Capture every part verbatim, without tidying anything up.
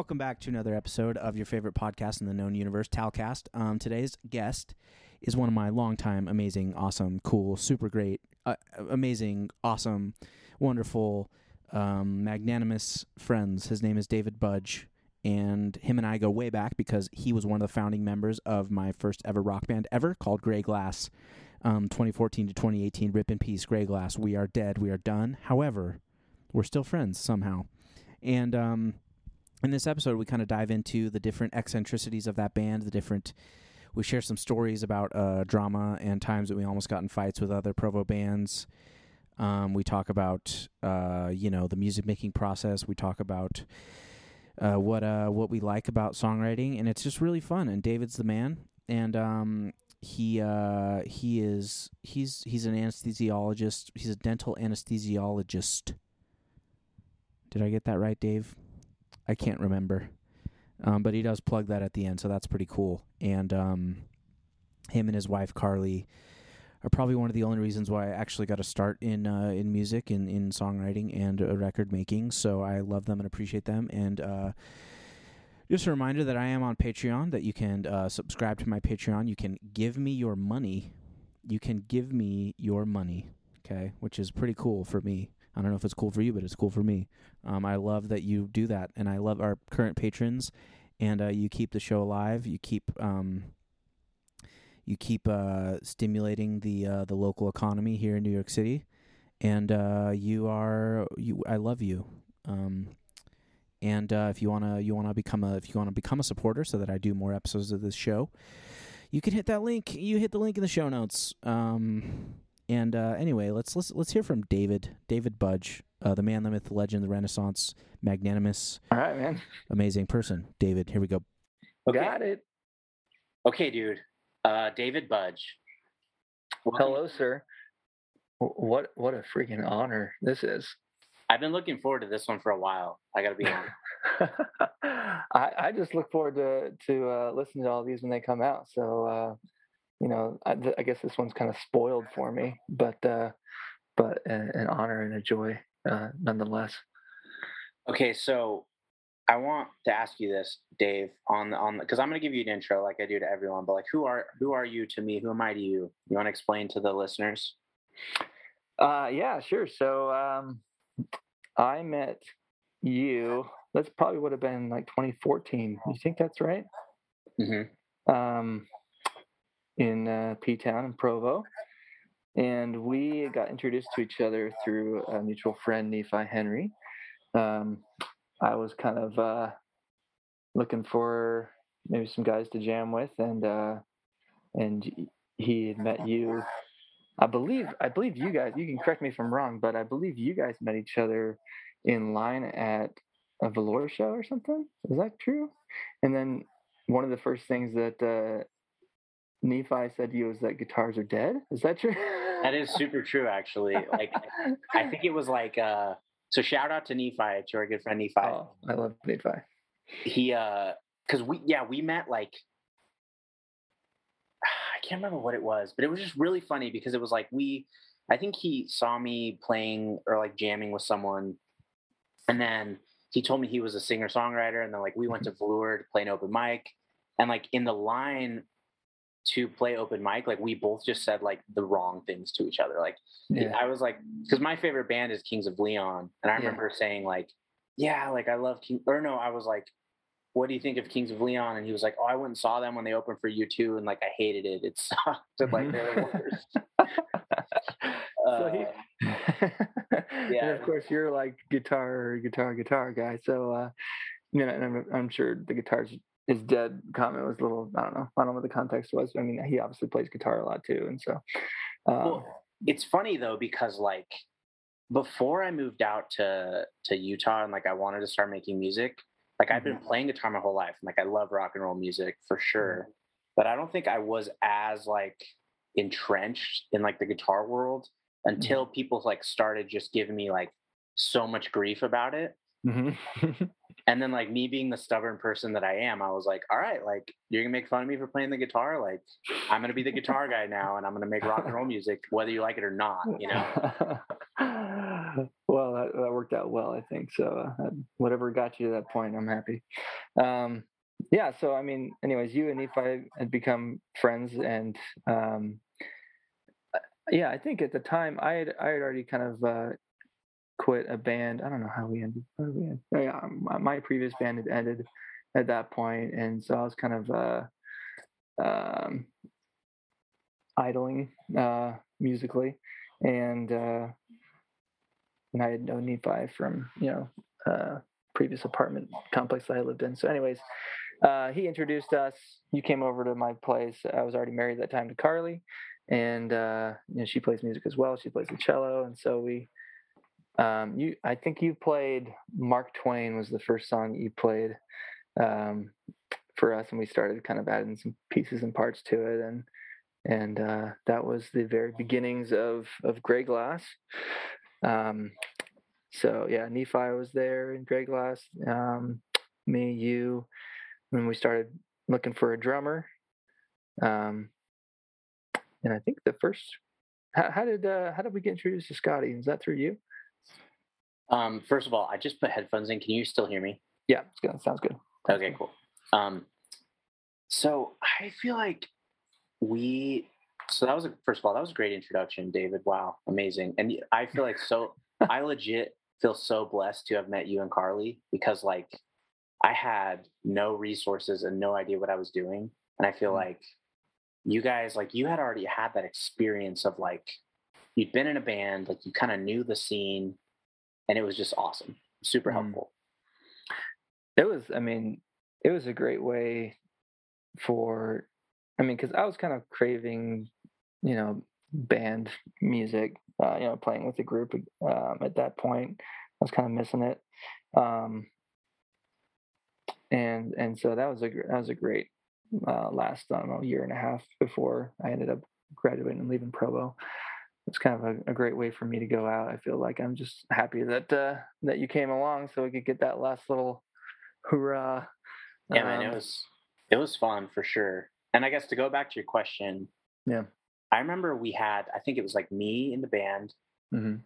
Welcome back to another episode of your favorite podcast in the known universe, Talcast. Um, today's guest is one of my longtime, amazing, awesome, cool, super great, uh, amazing, awesome, wonderful, um, magnanimous friends. His name is David Budge, and him and I go way back because he was one of the founding members of my first ever rock band ever called Grey Glass, um, twenty fourteen to twenty eighteen. Rip in peace, Grey Glass. We are dead. We are done. However, we're still friends somehow. And um, in this episode, we kind of dive into the different eccentricities of that band, the different... We share some stories about uh, drama and times that we almost got in fights with other Provo bands. Um, we talk about, uh, you know, the music-making process. We talk about uh, what uh, what we like about songwriting, and it's just really fun. And David's the man, and um, he uh, he is he's he's an anesthesiologist. He's a dental anesthesiologist. Did I get that right, Dave? I can't remember. Um, but he does plug that at the end, so that's pretty cool. And um, him and his wife, Carly, are probably one of the only reasons why I actually got a start in uh, in music, in, in songwriting, and uh, record making. So I love them and appreciate them. And uh, just a reminder that I am on Patreon, that you can uh, subscribe to my Patreon. You can give me your money. You can give me your money, okay, which is pretty cool for me. I don't know if it's cool for you, but it's cool for me. Um, I love that you do that, and I love our current patrons, and uh, you keep the show alive. You keep um, you keep uh, stimulating the uh, the local economy here in New York City, and uh, you are you. I love you. Um, and uh, if you wanna you wanna become a if you wanna become a supporter, so that I do more episodes of this show, you can hit that link. You hit the link in the show notes. Um, And uh, anyway, let's let's let's hear from David David Budge, uh, the man, the myth, the legend, the Renaissance, magnanimous, all right, man, amazing person. David, here we go. Okay. Got it. Okay, dude. Uh, David Budge. Well, hello, sir. What what a freaking honor this is. I've been looking forward to this one for a while. I got to be honest. I, I just look forward to to uh, listening to all these when they come out. So. Uh... You know, I, th- I guess this one's kind of spoiled for me, but uh, but an, an honor and a joy uh, nonetheless. Okay, so I want to ask you this, Dave, on the, on because I'm going to give you an intro like I do to everyone, but like who are who are you to me? Who am I to you? You want to explain to the listeners? Uh, yeah, sure. So um, I met you. That's probably would have been like twenty fourteen. You think that's right? Mm-hmm. Um. in uh, P-Town in Provo, and we got introduced to each other through a mutual friend, Nephi Henry. Um, I was kind of uh, looking for maybe some guys to jam with, and uh, and he had met you. I believe I believe you guys, you can correct me if I'm wrong, but I believe you guys met each other in line at a Velour show or something. Is that true? And then one of the first things that... Uh, Nephi said to you is that guitars are dead. Is that true? That is super true, actually. Like, I think it was like, uh, so shout out to Nephi, to our good friend Nephi. Oh, I love Nephi. He, uh, cause we, yeah, we met like, I can't remember what it was, but it was just really funny because it was like, we, I think he saw me playing or like jamming with someone. And then he told me he was a singer songwriter. And then like, we went to Velour to play an open mic, and like in the line to play open mic, like we both just said like the wrong things to each other. Like yeah. I was like, because my favorite band is Kings of Leon, and I remember yeah. saying like, yeah, like I love King. Or no, I was like, what do you think of Kings of Leon? And he was like, oh, I went and saw them when they opened for U two, and like I hated it. It sucked. And, like they were worse. uh, he... yeah. And of course, you're like guitar, guitar, guitar guy. So uh, you know, and I'm, I'm sure the guitars. His dead comment was a little, I don't know. I don't know what the context was. I mean, he obviously plays guitar a lot too. And so um, well, it's funny though, because like before I moved out to, to Utah and like I wanted to start making music, like mm-hmm. I've been playing guitar my whole life. And, like I love rock and roll music for sure. Mm-hmm. But I don't think I was as like entrenched in like the guitar world until mm-hmm. people like started just giving me like so much grief about it. Mm-hmm. And then, like, me being the stubborn person that I am, I was like, all right, like, you're going to make fun of me for playing the guitar? Like, I'm going to be the guitar guy now, and I'm going to make rock and roll music, whether you like it or not, you know? Well, that, that worked out well, I think. So uh, whatever got you to that point, I'm happy. Um, yeah. So, I mean, anyways, you and Nephi had become friends, and um, yeah, I think at the time I had, I had already kind of uh, quit a band. I don't know how we ended. How did we end? I mean, I, my previous band had ended at that point, and so I was kind of uh, um, idling uh, musically, and uh, and I had known Nephi from you know uh, previous apartment complex that I lived in. So, anyways, uh, he introduced us. You came over to my place. I was already married that time to Carly. And uh, you know, she plays music as well. She plays the cello, and so we. Um, you, I think you played Mark Twain was the first song you played um, for us, and we started kind of adding some pieces and parts to it, and and uh, that was the very beginnings of of Grey Glass. Um, so yeah, Nephi was there in Grey Glass. Um, me, you, when we started looking for a drummer. Um, And I think the first, how, how did uh, how did we get introduced to Scotty? Is that through you? Um, first of all, I just put headphones in. Can you still hear me? Yeah, it's good. Sounds good. Sounds okay, good. Cool. Um, so I feel like we. So that was a, first of all, that was a great introduction, David. Wow, amazing. And I feel like so. I legit feel so blessed to have met you and Carly, because like I had no resources and no idea what I was doing, and I feel mm-hmm. like. You guys, like, you had already had that experience of, like, you'd been in a band, like, you kind of knew the scene, and it was just awesome. Super helpful. It was, I mean, it was a great way for, I mean, because I was kind of craving, you know, band music, uh, you know, playing with a group um, at that point. I was kind of missing it. Um, and and so that was a that was a great Uh, last, I don't know, year and a half before I ended up graduating and leaving Provo. It's kind of a, a great way for me to go out. I feel like I'm just happy that uh, that you came along so we could get that last little hoorah. Yeah, um, man, it was it was fun for sure. And I guess to go back to your question, yeah, I remember we had, I think it was like me in the band, mm-hmm.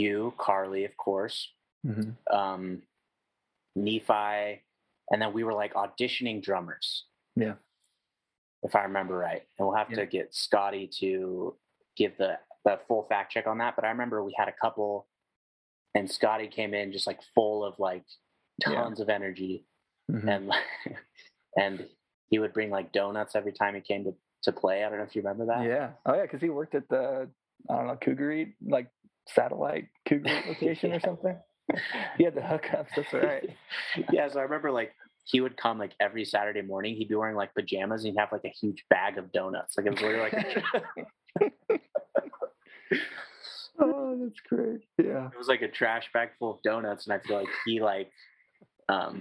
you, Carly, of course, mm-hmm. um, Nephi, and then we were like auditioning drummers. Yeah. If I remember right. And we'll have yeah. to get Scotty to give the, the full fact check on that. But I remember we had a couple, and Scotty came in just like full of like tons yeah. of energy. Mm-hmm. And and he would bring like donuts every time he came to, to play. I don't know if you remember that. Yeah. Oh, yeah. Because he worked at the, I don't know, Cougarette, like satellite Cougarette location yeah. or something. He had the hookups. That's right. Yeah. So I remember like, he would come like every Saturday morning. He'd be wearing like pajamas, and he'd have like a huge bag of donuts. Like it was literally like, a... oh, that's great. Yeah, it was like a trash bag full of donuts, and I feel like he like, um,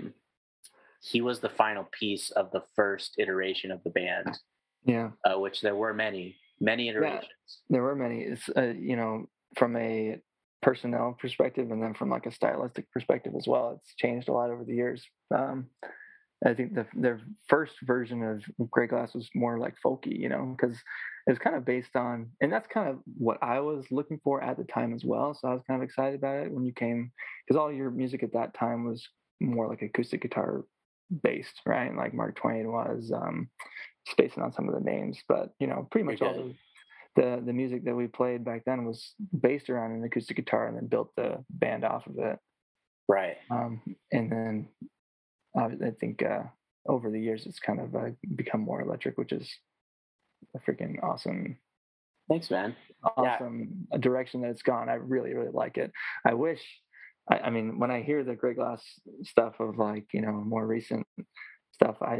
he was the final piece of the first iteration of the band. Yeah, uh, which there were many, many iterations. Yeah, there were many. It's uh, you know, from a personnel perspective, and then from like a stylistic perspective as well. It's changed a lot over the years. Um, I think the their first version of Grey Glass was more like folky, you know, because it was kind of based on, and that's kind of what I was looking for at the time as well. So I was kind of excited about it when you came, because all your music at that time was more like acoustic guitar based, right? Like Mark Twain was, um, spacing on some of the names, but you know, pretty much all the The the music that we played back then was based around an acoustic guitar, and then built the band off of it. Right. Um, and then uh, I think uh, over the years, it's kind of uh, become more electric, which is a freaking awesome. Thanks, man. Awesome yeah. direction that it's gone. I really, really like it. I wish, I, I mean, when I hear the Grey Glass stuff of like, you know, more recent stuff, I,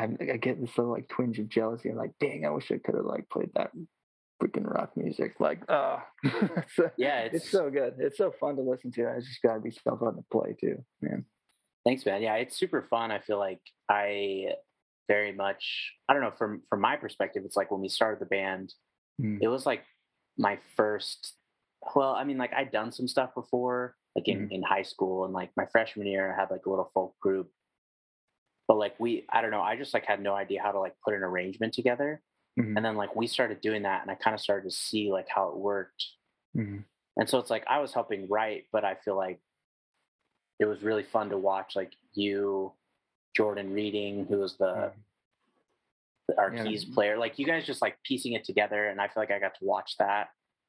I, I get this little like twinge of jealousy. I'm like, dang, I wish I could have like played that freaking rock music, like oh so, yeah it's, it's so good, it's so fun to listen to. I just gotta be so fun to play too, man. Thanks, man. Yeah, it's super fun. I feel like I very much I don't know from from my perspective, it's like when we started the band, mm. it was like my first, well I mean like I'd done some stuff before, like in, mm. in high school, and like my freshman year I had like a little folk group, but like we I don't know I just like had no idea how to like put an arrangement together. And then, like, we started doing that, and I kind of started to see, like, how it worked. Mm-hmm. And so it's like, I was helping write, but I feel like it was really fun to watch, like you, Jordan Reading, who was the, the our yeah. keys player, like you guys just like piecing it together. And I feel like I got to watch that.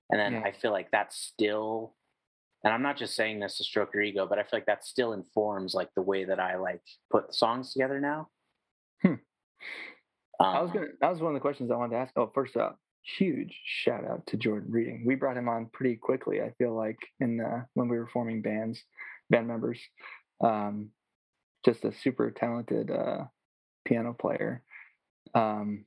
And then yeah. I feel like that's still, and I'm not just saying this to stroke your ego, but I feel like that still informs like the way that I like put songs together now. Hmm. Um, I was going to, that was one of the questions I wanted to ask. Oh, first up, huge shout out to Jordan Reading. We brought him on pretty quickly, I feel like, in the, when we were forming bands, band members. Um, just a super talented uh, piano player. Um,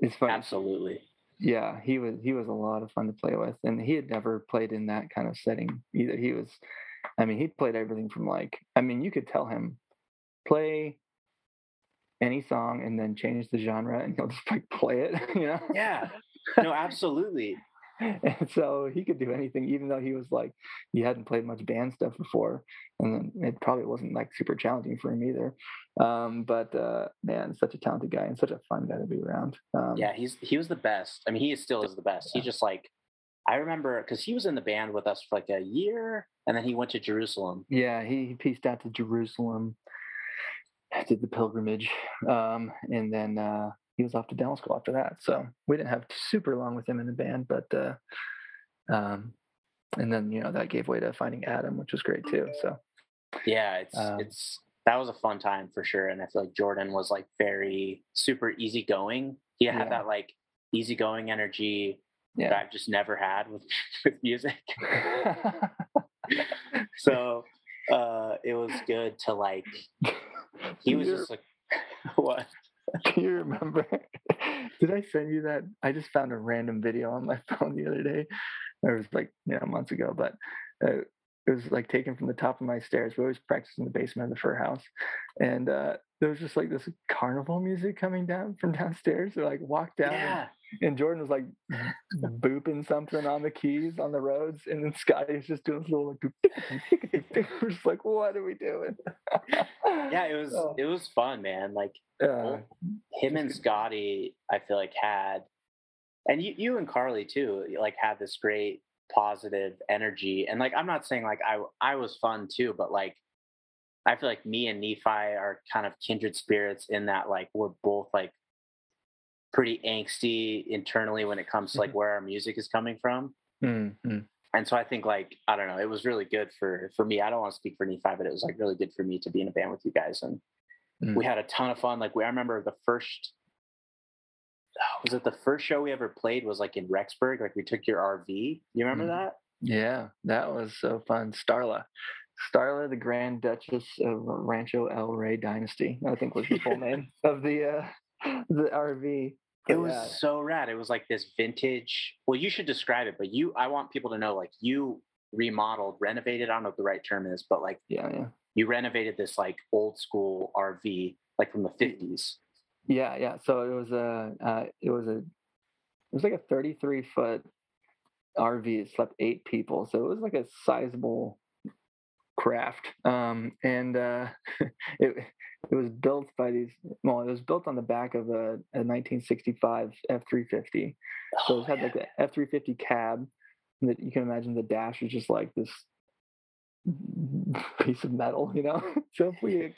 it's funny. Absolutely. Yeah, he was he was a lot of fun to play with, and he had never played in that kind of setting either. He was, I mean, he played everything from like, I mean, you could tell him play any song and then change the genre, and he'll just like play it, you know? Yeah, no, absolutely. And so he could do anything, even though he was like, he hadn't played much band stuff before, and then it probably wasn't like super challenging for him either. Um, but uh, man, such a talented guy and such a fun guy to be around. Um, yeah, he's he was the best. I mean, he still is the best. Yeah. He just like, I remember because he was in the band with us for like a year, and then he went to Jerusalem. Yeah, he, he pieced out to Jerusalem, did the pilgrimage, um, and then. Uh, He was off to dental school after that, so we didn't have super long with him in the band. But uh, um, and then you know that gave way to Finding Adam, which was great too. So yeah, it's um, it's that was a fun time for sure. And I feel like Jordan was like very super easygoing. He had yeah. that like easygoing energy yeah. that I've just never had with with music. So uh, it was good to like. He was just like what. Do you remember? Did I send you that? I just found a random video on my phone the other day. It was like, you know, months ago, but uh, it was like taken from the top of my stairs. We always practice in the basement of the fur house. And uh, there was just like this carnival music coming down from downstairs. So like walked down yeah. and, and Jordan was like booping something on the keys on the roads. And then Scotty was just doing this little like, we're just like, what are we doing? Yeah, it was, so, it was fun, man. Like, Uh, him and Scotty, I feel like had, and you, you and Carly too, like had this great positive energy. And like, I'm not saying like I, I was fun too, but like, I feel like me and Nephi are kind of kindred spirits in that, like, we're both like pretty angsty internally when it comes to like where our music is coming from. Mm-hmm. And so I think like, I don't know, it was really good for, for me. I don't want to speak for Nephi, but it was like really good for me to be in a band with you guys. And we had a ton of fun. Like we, I remember the first, was it the first show we ever played was like in Rexburg. Like we took your R V. You remember mm. that? Yeah, that was so fun. Starla, Starla, the Grand Duchess of Rancho El Rey Dynasty, I think was the full name of the uh, the R V. It was yeah. so rad. It was like this vintage. Well, you should describe it, but you, I want people to know, like you remodeled, renovated. I don't know what the right term is, but like yeah, yeah. you renovated this like old school R V, like from the fifties. Yeah, yeah. So it was a, uh, it was a, it was like a thirty-three foot R V. It slept eight people, so it was like a sizable craft. Um, and uh, it it was built by these. Well, it was built on the back of a, a nineteen sixty-five F three fifty. So it had yeah. like the F three fifty cab. That you can imagine the dash was just like this piece of metal, you know. So if we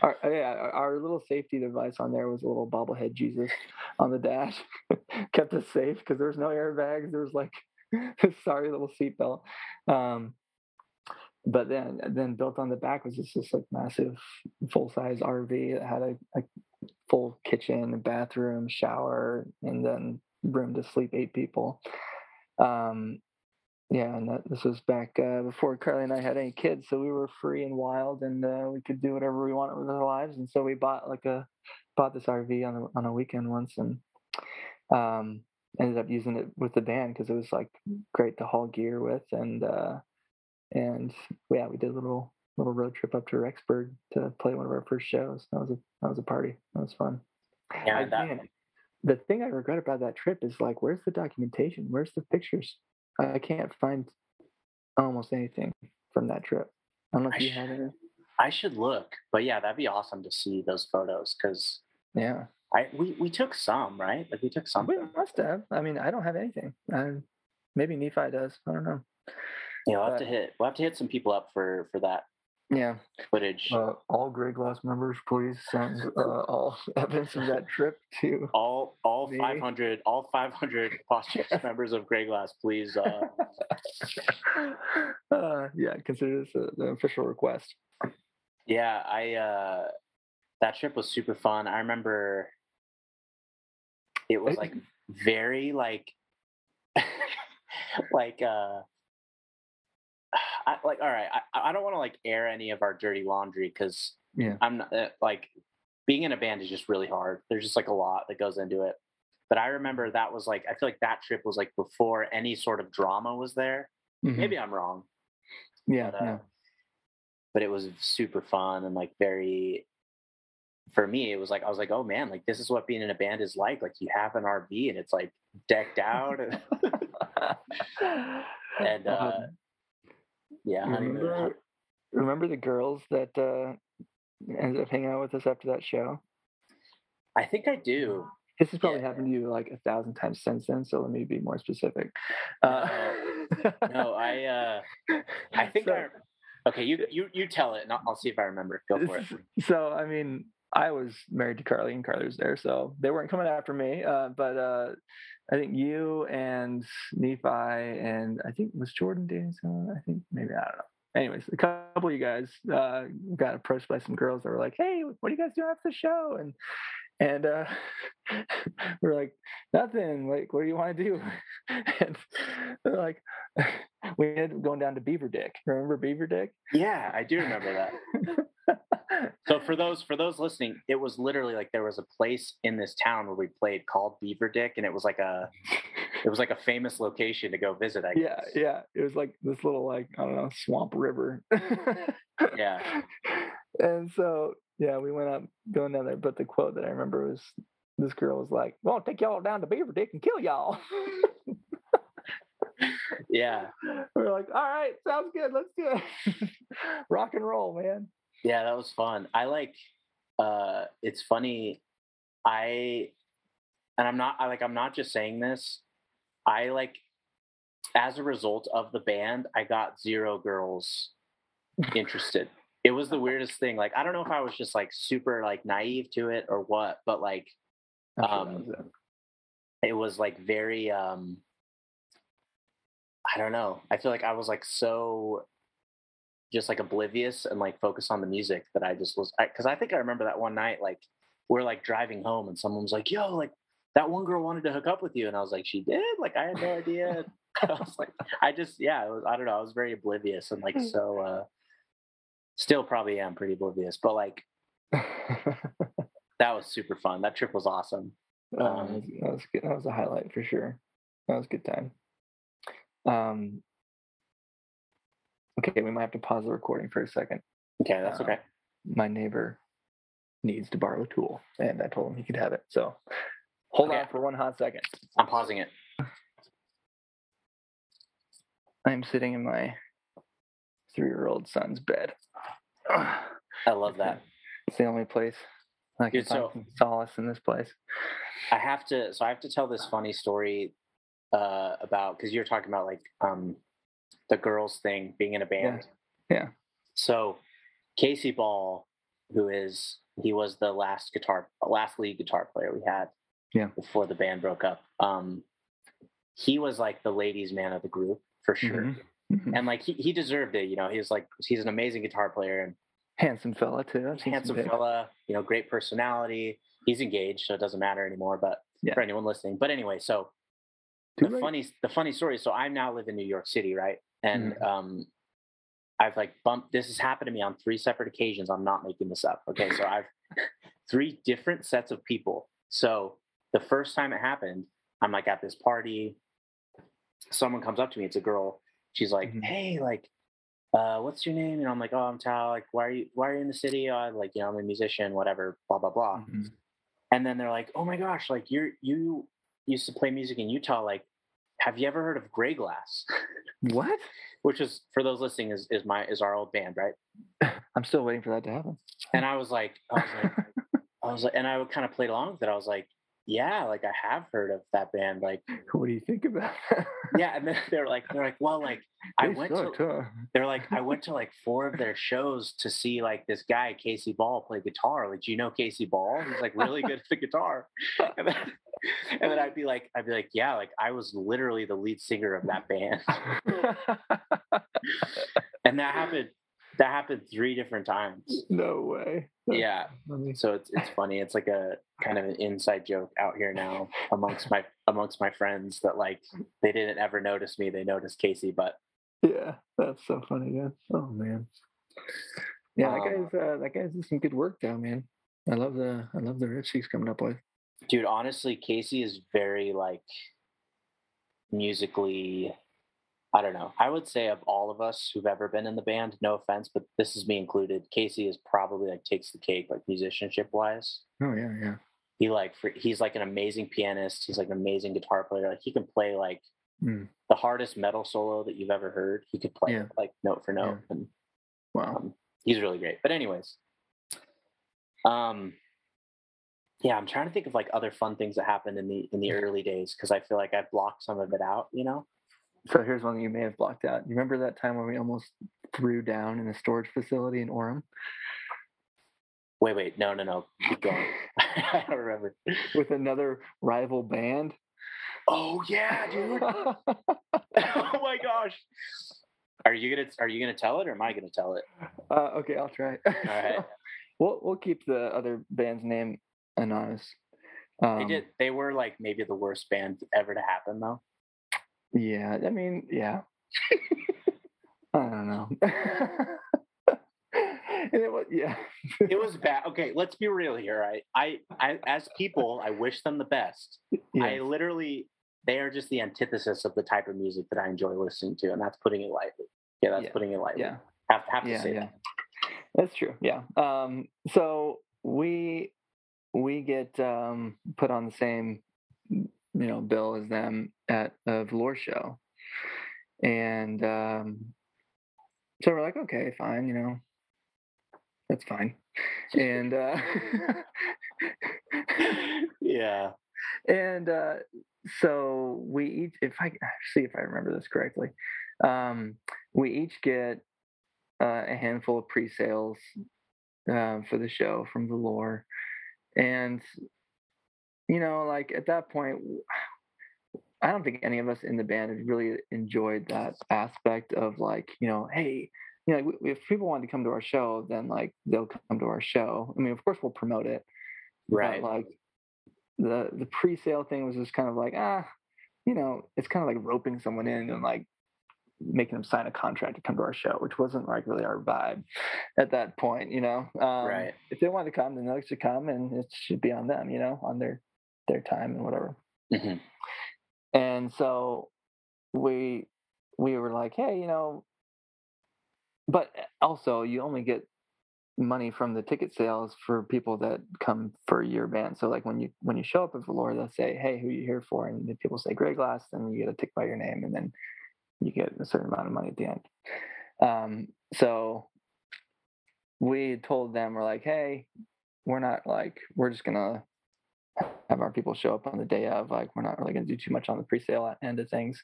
our, yeah, our little safety device on there was a little bobblehead Jesus on the dash. Kept us safe because there was no airbags. There was like this sorry little seatbelt. Um but then then built on the back was just this like massive full-size R V that had a, a full kitchen, bathroom, shower, and then room to sleep eight people. um Yeah, and that, this was back uh, before Carly and I had any kids, so we were free and wild, and uh, we could do whatever we wanted with our lives. And so we bought like a bought this R V on a, on a weekend once, and um, ended up using it with the band because it was like great to haul gear with, and uh, and yeah, we did a little little road trip up to Rexburg to play one of our first shows. That was a that was a party. That was fun. Yeah, I, that... man, the thing I regret about that trip is like, where's the documentation? Where's the pictures? I can't find almost anything from that trip. I don't know if I you should, had it. I should look, but yeah, that'd be awesome to see those photos because yeah, I we, we took some right. Like we took some. We must have. I mean, I don't have anything. I Maybe Nephi does. I don't know. Yeah, we'll but, have to hit. We'll have to hit some people up for, for that. Yeah. Footage. Uh, all Grey Glass members, please send uh, all evidence of that trip to all all me. five hundred all five hundred podcast members of Grey Glass, please. Uh... uh, yeah, consider this a, the official request. Yeah, I uh, that trip was super fun. I remember it was like very like like uh. I, like, all right, I, I don't want to, like, air any of our dirty laundry because yeah. I'm not, like, being in a band is just really hard. There's just, like, a lot that goes into it. But I remember that was, like, I feel like that trip was, like, before any sort of drama was there. Mm-hmm. Maybe I'm wrong. Yeah. But, uh, yeah. but it was super fun and, like, very, for me, it was, like, I was, like, oh, man, like, this is what being in a band is like. Like, you have an R V and it's, like, decked out. And, and uh um. Yeah. Remember, remember the girls that uh, ended up hanging out with us after that show? I think I do. This has probably yeah. happened to you like a thousand times since then, so let me be more specific. Uh, no, I uh, I think so, I... Okay, you, you, you tell it, and I'll, I'll see if I remember. Go for it. So, I mean, I was married to Carly, and Carly was there, so they weren't coming after me, uh, but... Uh, I think you and Nephi and I think was Jordan dating someone. I think maybe I don't know. Anyways, a couple of you guys uh, got approached by some girls that were like, "Hey, what are you guys doing after the show?" And and uh, we we're like, "Nothing. Like, what do you want to do?" And they're like, "We ended up going down to Beaver Dick. Remember Beaver Dick?" Yeah, I do remember that. So for those for those listening, it was literally like there was a place in this town where we played called Beaver Dick, and it was like a it was like a famous location to go visit, I guess. Yeah, yeah. It was like this little like, I don't know, swamp river. Yeah. And so yeah, we went up going down there. But the quote that I remember was this girl was like, "Well, I'll take y'all down to Beaver Dick and kill y'all." Yeah. We were like, "All right, sounds good, let's do it." Rock and roll, man. Yeah, that was fun. I like, uh, it's funny. I, and I'm not, I like, I'm not just saying this. I like, as a result of the band, I got zero girls interested. It was the weirdest thing. Like, I don't know if I was just like super like naive to it or what, but like, um, it was like very, um, I don't know. I feel like I was like so just like oblivious and like focused on the music that I just was, I, cause I think I remember that one night, like we're like driving home and someone was like, "Yo, like that one girl wanted to hook up with you." And I was like, "She did?" Like, I had no idea. I was like, I just, yeah, it was, I don't know. I was very oblivious and like, so uh, still probably am pretty oblivious, but like that was super fun. That trip was awesome. Um, um, that was good. That was a highlight for sure. That was a good time. Um, Okay, we might have to pause the recording for a second. Okay, that's uh, okay. My neighbor needs to borrow a tool, and I told him he could have it. So hold okay. on for one hot second. I'm pausing it. I'm sitting in my three-year-old son's bed. I love that. It's the only place I can Dude, find so some solace in this place. I have to, so I have to tell this funny story uh, about, because you're talking about like, um, the girls thing being in a band. Yeah. yeah. So Casey Ball, who is, he was the last guitar, last lead guitar player we had yeah. before the band broke up. Um, he was like the ladies' man of the group for sure. Mm-hmm. Mm-hmm. And like, he, he deserved it. You know, he was like, he's an amazing guitar player and handsome fella too. Handsome big. fella, you know, great personality. He's engaged, so it doesn't matter anymore, but yeah. for anyone listening, but anyway, so Too the right. funny, the funny story. So I now live in New York City. Right. And mm-hmm. um, I've like bumped, this has happened to me on three separate occasions. I'm not making this up. Okay. So I've three different sets of people. So the first time it happened, I'm like at this party, someone comes up to me. It's a girl. She's like, mm-hmm. "Hey, like, uh, what's your name?" And I'm like, "Oh, I'm Tal. Like, why are you, why are you in the city?" Oh, I'm like, you know, I'm a musician, whatever, blah, blah, blah. Mm-hmm. And then they're like, "Oh my gosh, like you're, you used to play music in Utah. Like, have you ever heard of Grey Glass?" What? Which is, for those listening, is, is my is our old band, right? I'm still waiting for that to happen. And I was like, I was like, I was like, and I would kind of play along with it. I was like, yeah, like I have heard of that band. Like, what do you think about that? Yeah, and then they're like, they're like, well, like I they went sucked, to, huh? they're like, I went to like four of their shows to see like this guy Casey Ball play guitar. Like, do you know Casey Ball? He's like really good at the guitar. And then, and then I'd be like, I'd be like, yeah, like I was literally the lead singer of that band. And that happened. That happened three different times. No way. That's yeah. Funny. So it's it's funny. It's like a kind of an inside joke out here now amongst my amongst my friends that like they didn't ever notice me. They noticed Casey, but yeah, that's so funny. Yeah. Oh man. Yeah, um, that guy's uh, that guy's doing some good work though, man. I love the I love the riffs he's coming up with. Dude, honestly, Casey is very like musically. I don't know. I would say of all of us who've ever been in the band, no offense, but this is me included, Casey is probably like takes the cake, like musicianship wise. Oh yeah, yeah. He like for, he's like an amazing pianist. He's like an amazing guitar player. Like he can play like mm. the hardest metal solo that you've ever heard. He could play yeah. it, like note for note. Yeah. And, wow, um, he's really great. But anyways, um, yeah, I'm trying to think of like other fun things that happened in the in the early days because I feel like I blocked some of it out, you know. So here's one that you may have blocked out. You remember that time when we almost threw down in a storage facility in Orem? Wait, wait, no, no, no. Keep going. I don't remember. With another rival band? Oh yeah, dude. Oh my gosh. Are you gonna are you gonna tell it or am I gonna tell it? Uh, okay, I'll try. All right. So we'll we'll keep the other band's name anonymous. Um, they did they were like maybe the worst band ever to happen though. Yeah, I mean, yeah. I don't know. And it was, yeah, it was bad. Okay, let's be real here. Right? I, I, as people, I wish them the best. Yeah. I literally, they are just the antithesis of the type of music that I enjoy listening to, and that's putting it lightly. Yeah, that's yeah. putting it lightly. Yeah, have, have to yeah, say yeah. that. That's true. Yeah. Um. So we we get um put on the same. You know, bill is them at a Velour show. And um, so we're like, okay, fine, you know, that's fine. And uh, yeah. And uh, so we each, if I see if I remember this correctly, um, we each get uh, a handful of pre-sales uh, for the show from Velour. And you know, like at that point, I don't think any of us in the band really enjoyed that aspect of like, you know, hey, you know, if people wanted to come to our show, then like they'll come to our show. I mean, of course, we'll promote it, right? But like the the pre-sale thing was just kind of like, ah, you know, it's kind of like roping someone in and like making them sign a contract to come to our show, which wasn't like really our vibe at that point, you know. Um, right? If they wanted to come, then they should come, and it should be on them, you know, on their. their time and whatever. Mm-hmm. And so we we were like, hey, you know, but also you only get money from the ticket sales for people that come for your band. So like when you when you show up at Velour, they'll say, hey, who are you here for? And the people say Grey Glass, then you get a tick by your name, and then you get a certain amount of money at the end. Um, so we told them, we're like, hey, we're not like, we're just going to have our people show up on the day of, like we're not really going to do too much on the pre-sale end of things.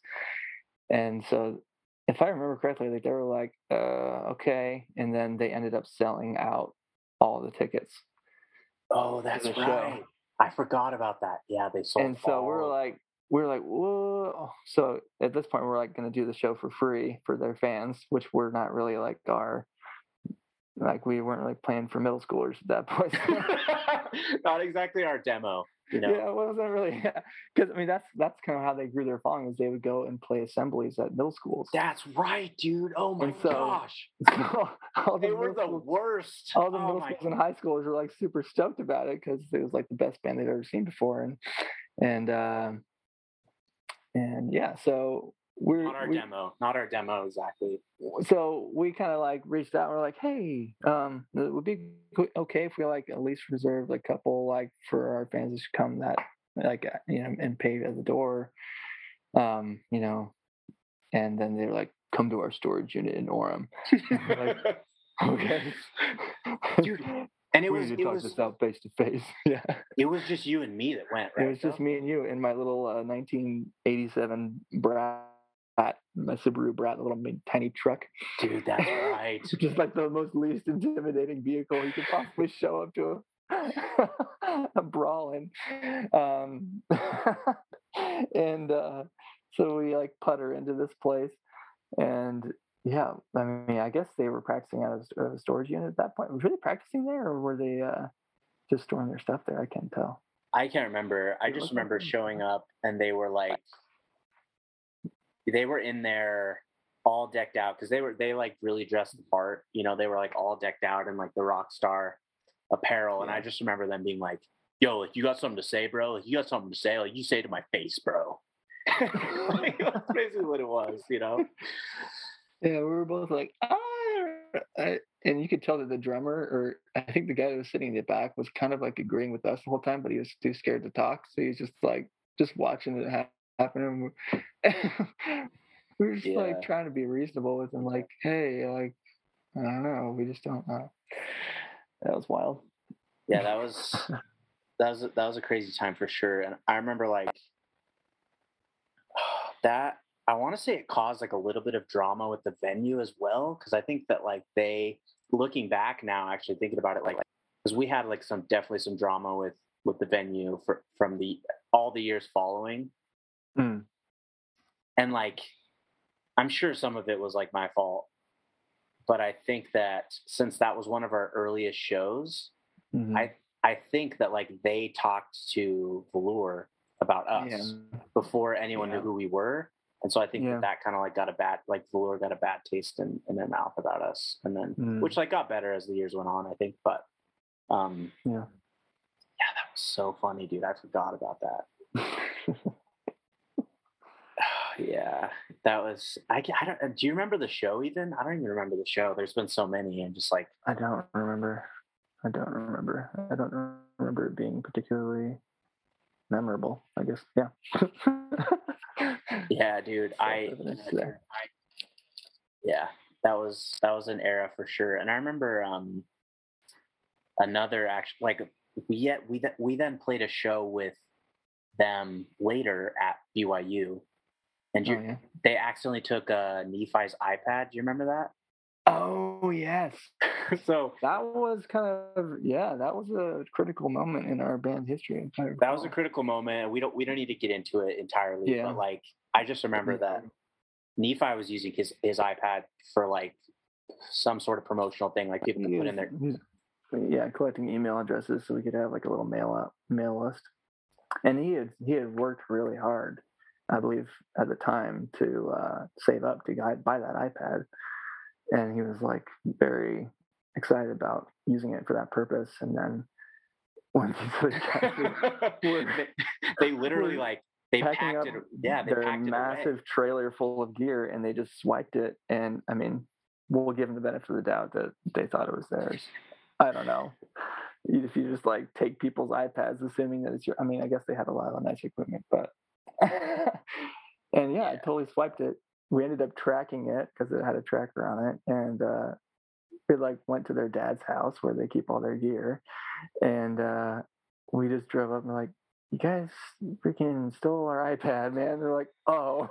And so if I remember correctly, like they were like, uh, okay. And then they ended up selling out all the tickets. Oh, that's right. Show. I forgot about that. Yeah. They sold. And so we we're like, we we're like, whoa. So at this point, we're like going to do the show for free for their fans, which we're not really like our, like we weren't like playing for middle schoolers at that point. Not exactly our demo, you know. Yeah, it wasn't really. Because yeah. I mean, that's that's kind of how they grew their following. Is they would go and play assemblies at middle schools. That's right, dude. Oh my so, gosh, so all the they were the schools, worst. All the oh middle schools God. and high schoolers were like super stoked about it because it was like the best band they've ever seen before, and and uh, and yeah, so. We're, not our we, demo, not our demo exactly. So we kind of like reached out and we're like, hey, um, it would be okay if we like at least reserved a couple like for our fans to come that like, you know, and pay at the door, um, you know, and then they're like, come to our storage unit in Orem. Like, okay, dude. And it we was, need to it talk was, this out face to face. Yeah. It was just you and me that went, right? It was so? just me and you in my little uh, nineteen eighty-seven brat, my Subaru brat, a little tiny truck. Dude, that's right. Just like the most least intimidating vehicle you could possibly show up to a, a brawl in. Um, and uh, so we like putter into this place. And yeah, I mean, I guess they were practicing out of a storage unit at that point. Were they practicing there, or were they uh, just storing their stuff there? I can't tell. I can't remember. I just remember showing up, and they were like, they were in there all decked out because they were they like really dressed the part. You know, they were like all decked out in like the rock star apparel, and I just remember them being like, "Yo, like you got something to say, bro? Like you got something to say? Like you say to my face, bro." Like, that's basically what it was, you know. Yeah, we were both like, ah, I, and you could tell that the drummer, or I think the guy that was sitting in the back, was kind of like agreeing with us the whole time, but he was too scared to talk, so he was just like, just watching it ha- happen. And we were just yeah. like trying to be reasonable with him, like, hey, like, I don't know, we just don't know. That was wild. Yeah, that was that was that was a crazy time for sure. And I remember like that. I want to say it caused like a little bit of drama with the venue as well, because I think that like they, looking back now, actually thinking about it, like because we had like some definitely some drama with with the venue for from the all the years following, mm. and like I'm sure some of it was like my fault, but I think that since that was one of our earliest shows, mm-hmm. I I think that like they talked to Velour about us yeah. before anyone yeah. knew who we were. And so I think yeah. that, that kind of like got a bad, like Velour got a bad taste in, in their mouth about us. And then, mm. which like got better as the years went on, I think. But um, yeah, yeah, that was so funny, dude. I forgot about that. Yeah, that was, I, I don't, do you remember the show even? I don't even remember the show. There's been so many and just like. I don't remember. I don't remember. I don't remember it being particularly memorable, I guess. Yeah. Yeah, dude. I, I yeah, that was that was an era for sure. And I remember um, another act like we yet we we then played a show with them later at B Y U, and you, oh, yeah. they accidentally took uh, Nephi's iPad. Do you remember that? Oh yes. So that was kind of yeah, that was a critical moment in our band's history. That was a critical moment. We don't we don't need to get into it entirely, yeah. but like I just remember that Nephi was using his, his iPad for like some sort of promotional thing, like people could put in their yeah, collecting email addresses so we could have like a little mail out mail list. And he had he had worked really hard, I believe, at the time to uh, save up to buy that iPad. And he was like very excited about using it for that purpose. And then when they, were, they literally like they packing packed up it, yeah, they their packed massive it trailer full of gear, and they just swiped it. And I mean, we'll give them the benefit of the doubt that they thought it was theirs. I don't know. If you just like take people's iPads, assuming that it's your, I mean, I guess they had a lot of nice equipment, but and yeah, I totally swiped it. We ended up tracking it because it had a tracker on it, and uh, it like went to their dad's house where they keep all their gear. And uh, we just drove up and we're like, "You guys freaking stole our iPad, man!" And they're like, "Oh,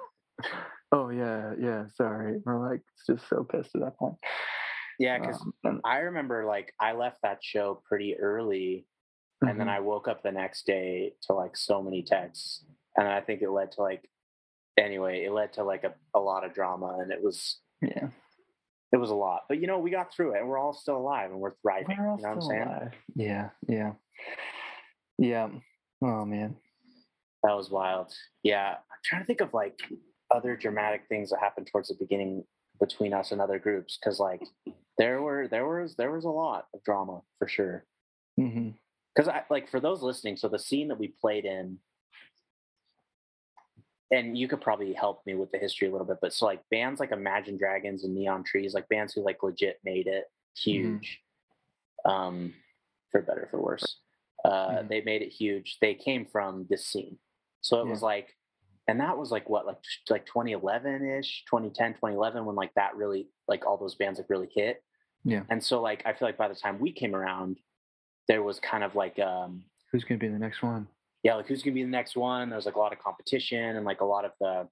oh yeah, yeah, sorry." And we're like, it's just so pissed at that point. Yeah, because um, I remember like I left that show pretty early, mm-hmm. and then I woke up the next day to like so many texts, and I think it led to like. Anyway, it led to like a, a lot of drama, and it was yeah, it was a lot. But you know, we got through it, and we're all still alive, and we're thriving. We're all you know still what I'm saying? Alive. Yeah, yeah, yeah. Oh man, that was wild. Yeah, I'm trying to think of like other dramatic things that happened towards the beginning between us and other groups, because like there were there was there was a lot of drama for sure. Because mm-hmm. I like for those listening, so the scene that we played in. And you could probably help me with the history a little bit, but so like bands like Imagine Dragons and Neon Trees, like bands who like legit made it huge, mm-hmm. um, for better or for worse, uh, mm-hmm. they made it huge. They came from this scene, so it yeah. was like, and that was like what like like twenty eleven ish, twenty ten, twenty eleven when like that really like all those bands like really hit. Yeah, and so like I feel like by the time we came around, there was kind of like um, who's going to be the next one? Yeah, like who's going to be the next one? There was like a lot of competition, and like a lot of the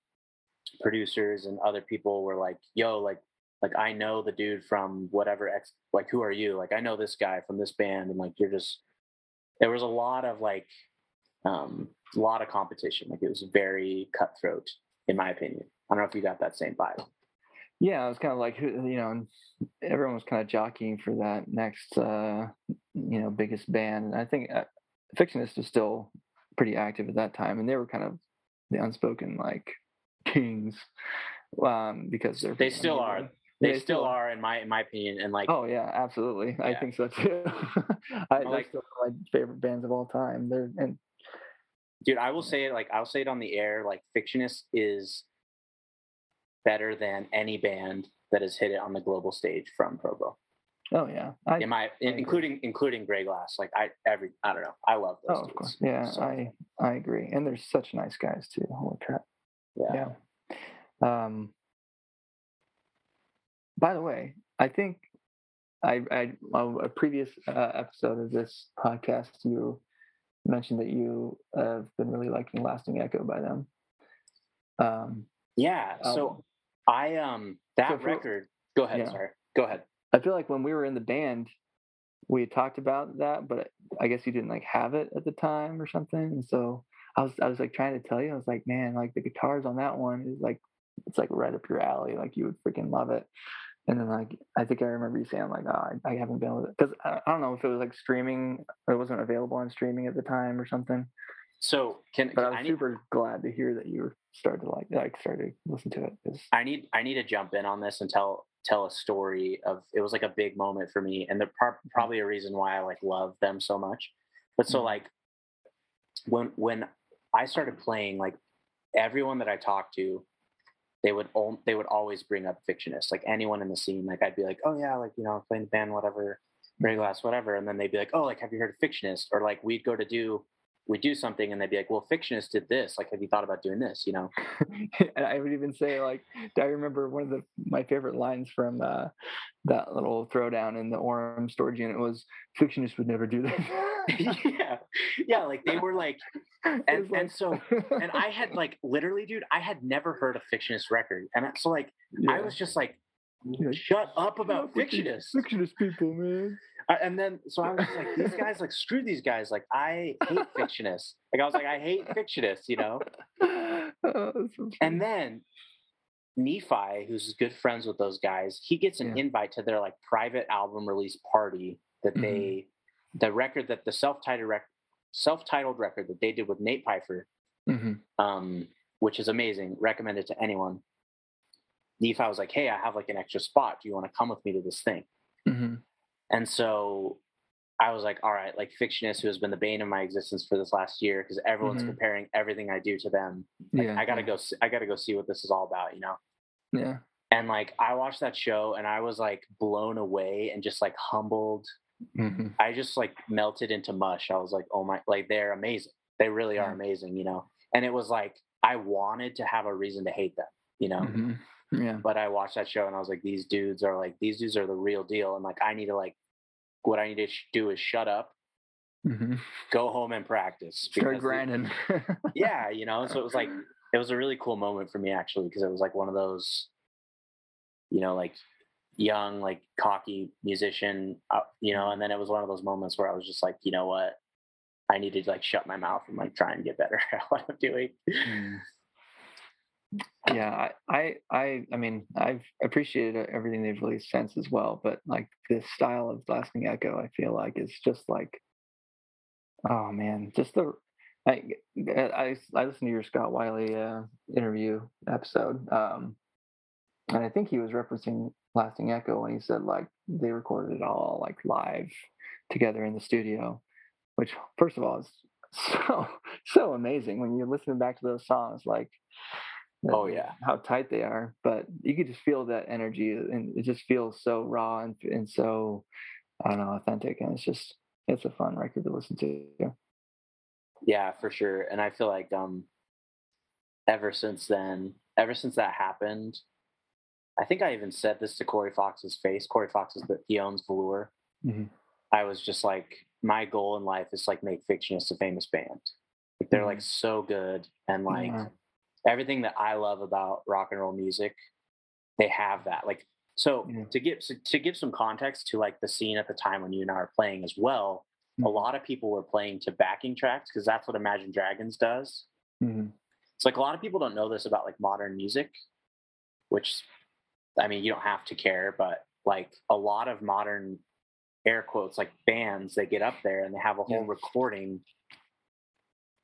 producers and other people were like, "Yo, like, like I know the dude from whatever X. Like, who are you? Like, I know this guy from this band." And like, you're just there was a lot of like um, a lot of competition. Like, it was very cutthroat, in my opinion. I don't know if you got that same vibe. Yeah, it was kind of like, you know, everyone was kind of jockeying for that next, uh, you know, biggest band. And I think uh, Fictionist was still pretty active at that time, and they were kind of the unspoken like kings, um, because they're they still I mean, are they, they still are in my in my opinion. And like, oh yeah, absolutely, yeah. I think so too. I like still my favorite bands of all time. They're and dude, I will say it like I'll say it on the air. Like, Fictionist is better than any band that has hit it on the global stage from Provo. Oh yeah, I, in my in, including including Grey Glass. Like I every I don't know. I love those. Oh, dudes. Of course. Yeah, so. I I agree. And they're such nice guys too. Holy crap. Yeah. yeah. Um. By the way, I think I I a previous uh, episode of this podcast you mentioned that you have been really liking "Lasting Echo" by them. Um. Yeah, so um, I um that so for, record. Go ahead, yeah. sorry. Go ahead. I feel like when we were in the band, we had talked about that, but I guess you didn't like have it at the time or something. And so I was, I was like trying to tell you, I was like, man, like the guitars on that one is like, it's like right up your alley. Like you would freaking love it. And then like I think I remember you saying I'm like, oh, I, I haven't been with it because I, I don't know if it was like streaming or it wasn't available on streaming at the time or something. So can, but can I'm I need, super glad to hear that you started to like like started to listen to it. Cause I need I need to jump in on this and tell tell a story of it was like a big moment for me, and the pro- probably a reason why I like love them so much. But so like when when I started playing, like everyone that I talked to, they would they would always bring up Fictionist. Like anyone in the scene, like I'd be like, oh yeah, like you know, I'm playing the band, whatever, Grey Glass, whatever, and then they'd be like, oh, like have you heard of Fictionist? Or like we'd go to do. We do something and they'd be like, well, Fictionist did this. Like, have you thought about doing this? You know? And I would even say like, I remember one of the, my favorite lines from uh, that little throwdown in the Orem storage unit was Fictionist would never do that. yeah. Yeah. Like they were like, and, and like... so, and I had like, literally dude, I had never heard a Fictionist record. And so like, yeah. I was just like, Like, shut up about Fictionist. Fictionist people, man. Uh, and then, so I was like, these guys, like, screw these guys. Like, I hate Fictionists. Like, I was like, I hate Fictionists, you know? Oh, so and then Nephi, who's good friends with those guys, he gets an yeah. invite to their, like, private album release party that mm-hmm. they, the record that the self-titled, rec- self-titled record that they did with Nate Pfeiffer, mm-hmm. um, which is amazing, recommend it to anyone. Nephi was like, hey, I have like an extra spot. Do you want to come with me to this thing? Mm-hmm. And so I was like, all right, like Fictionist, who has been the bane of my existence for this last year, because everyone's mm-hmm. comparing everything I do to them. Like, yeah, I gotta yeah. go. I gotta go see what this is all about, you know? Yeah. And like, I watched that show, and I was like blown away and just like humbled. Mm-hmm. I just like melted into mush. I was like, oh my, like they're amazing. They really yeah. are amazing, you know? And it was like I wanted to have a reason to hate them, you know? Mm-hmm. Yeah. But I watched that show and I was like, these dudes are like, these dudes are the real deal. And like, I need to like, what I need to sh- do is shut up, mm-hmm. go home and practice. Start grinding. yeah. You know, so it was like, it was a really cool moment for me actually. Cause it was like one of those, you know, like young, like cocky musician, uh, you know, and then it was one of those moments where I was just like, you know what? I need to like shut my mouth and like try and get better at what I'm doing. Mm. Yeah, I, I, I mean, I've appreciated everything they've released since as well, but like this style of Lasting Echo, I feel like is just like, oh man, just the, I, I, I listened to your Scott Wiley uh, interview episode, um, and I think he was referencing Lasting Echo when he said like they recorded it all like live together in the studio, which first of all is so so amazing when you're listening back to those songs like. Oh yeah, how tight they are, but you could just feel that energy, and it just feels so raw and and so I don't know, authentic, and it's just it's a fun record to listen to. Yeah, for sure, and I feel like um, ever since then, ever since that happened, I think I even said this to Corey Fox's face. Corey Fox is that he owns Velour. Mm-hmm. I was just like, my goal in life is like make Fictionist a famous band. Like, they're mm-hmm. like so good, and like mm-hmm. everything that I love about rock and roll music, they have that. Like, so mm-hmm. to give so to give some context to like the scene at the time when you and I are playing as well, mm-hmm. a lot of people were playing to backing tracks because that's what Imagine Dragons does. Mm-hmm. It's like a lot of people don't know this about like modern music, which I mean you don't have to care, but like a lot of modern air quotes like bands, they get up there and they have a whole yeah. recording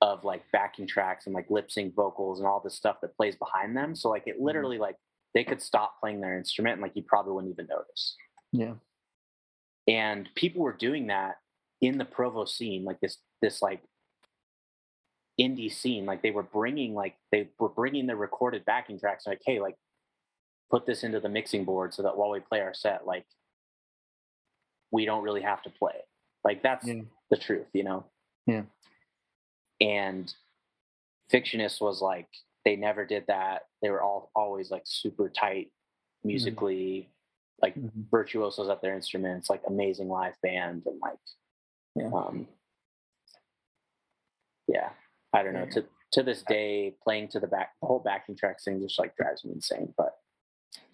of like backing tracks and like lip sync vocals and all this stuff that plays behind them. So like it literally like they could stop playing their instrument and like you probably wouldn't even notice. Yeah. And people were doing that in the Provo scene, like this this like indie scene. Like they were bringing like they were bringing their recorded backing tracks. Like, hey, like put this into the mixing board so that while we play our set, like we don't really have to play it. Like that's yeah. the truth, you know? Yeah. And Fictionist was like, they never did that. They were all always like super tight musically, mm-hmm. like mm-hmm. virtuosos at their instruments, like amazing live band. And like, yeah. um, yeah, I don't know. Yeah. To, to this day, playing to the back, the whole backing track thing just like drives me insane, but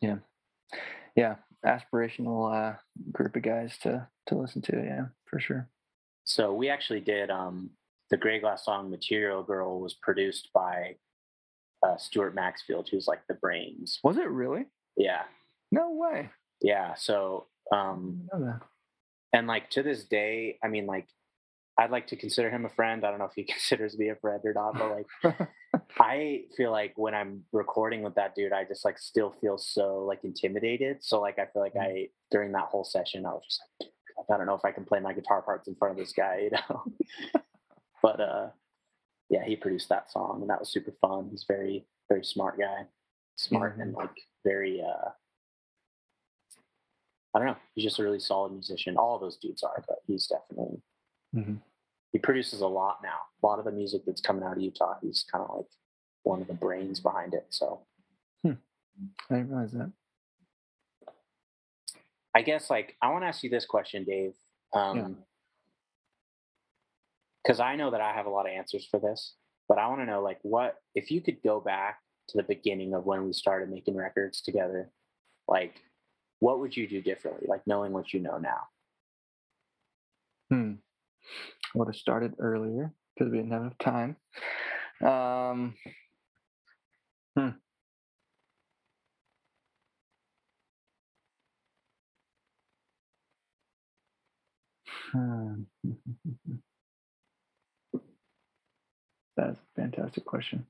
yeah. Yeah. Aspirational uh, group of guys to, to listen to. Yeah, for sure. So we actually did, um, the Grey Glass song Material Girl was produced by uh, Stuart Maxfield, who's like the brains. Was it really? Yeah. No way. Yeah. So, um, I didn't know that. And like to this day, I mean, like, I'd like to consider him a friend. I don't know if he considers me a friend or not, but like, I feel like when I'm recording with that dude, I just like still feel so like intimidated. So like, I feel like mm-hmm. I, during that whole session, I was just like, I don't know if I can play my guitar parts in front of this guy, you know? But, uh, yeah, he produced that song, and that was super fun. He's very, very smart guy. Smart mm-hmm. and, like, very, uh, I don't know. He's just a really solid musician. All of those dudes are, but he's definitely, mm-hmm. he produces a lot now. A lot of the music that's coming out of Utah, he's kind of, like, one of the brains behind it, so. Hmm. I didn't realize that. I guess, like, I want to ask you this question, Dave. Um yeah. Because I know that I have a lot of answers for this, but I want to know, like, what if you could go back to the beginning of when we started making records together, like, what would you do differently, like, knowing what you know now? Hmm. I would have started earlier because we didn't have enough time. Um, hmm. Hmm. That's a fantastic question.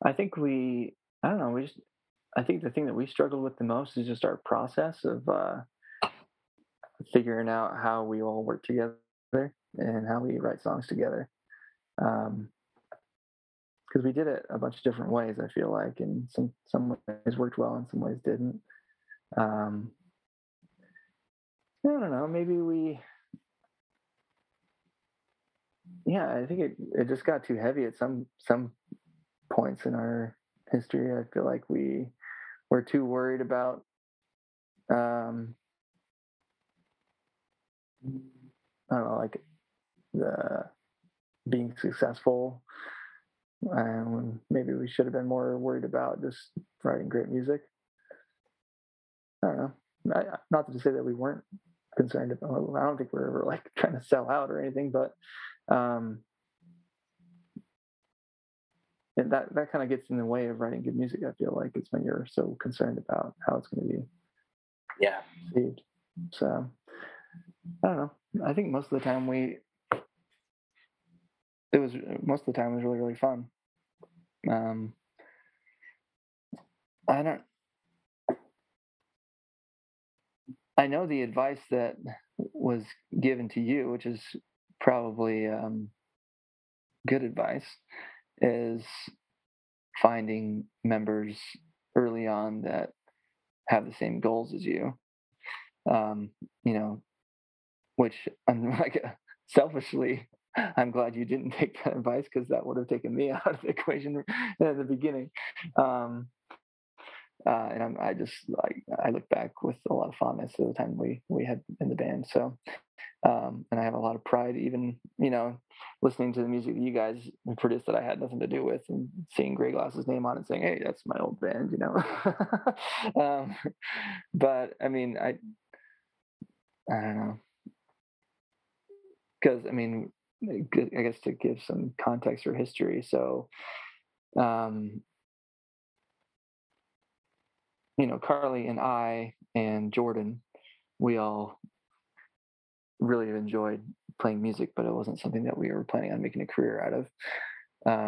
I think we, I don't know, we just, I think the thing that we struggled with the most is just our process of uh, figuring out how we all work together and how we write songs together. Um, because we did it a bunch of different ways, I feel like, and some, some ways worked well and some ways didn't. Um, I don't know, maybe we, yeah, I think it, it just got too heavy at some some points in our history. I feel like we were too worried about, um, I don't know, like the being successful. Um, maybe we should have been more worried about just writing great music. I don't know. I, not to say that we weren't concerned about, I don't think we were ever like trying to sell out or anything, but um, and that, that kind of gets in the way of writing good music. I feel like it's when you're so concerned about how it's going to be yeah. received. So I don't know. I think most of the time we, it was most of the time it was really, really fun. Um, I don't, I know the advice that was given to you, which is probably um, good advice, is finding members early on that have the same goals as you. Um, you know, which I'm like, selfishly, I'm glad you didn't take that advice because that would have taken me out of the equation at the beginning. Um, Uh, and I'm, I just, like, I look back with a lot of fondness to the time we, we had in the band. So, um, and I have a lot of pride, even, you know, listening to the music that you guys produced that I had nothing to do with, and seeing Grey Glass's name on it, saying, "Hey, that's my old band," you know? um, but I mean, I, I don't know. Cause I mean, I guess to give some context or history. So, um, you know, Carly and I and Jordan, we all really enjoyed playing music, but it wasn't something that we were planning on making a career out of.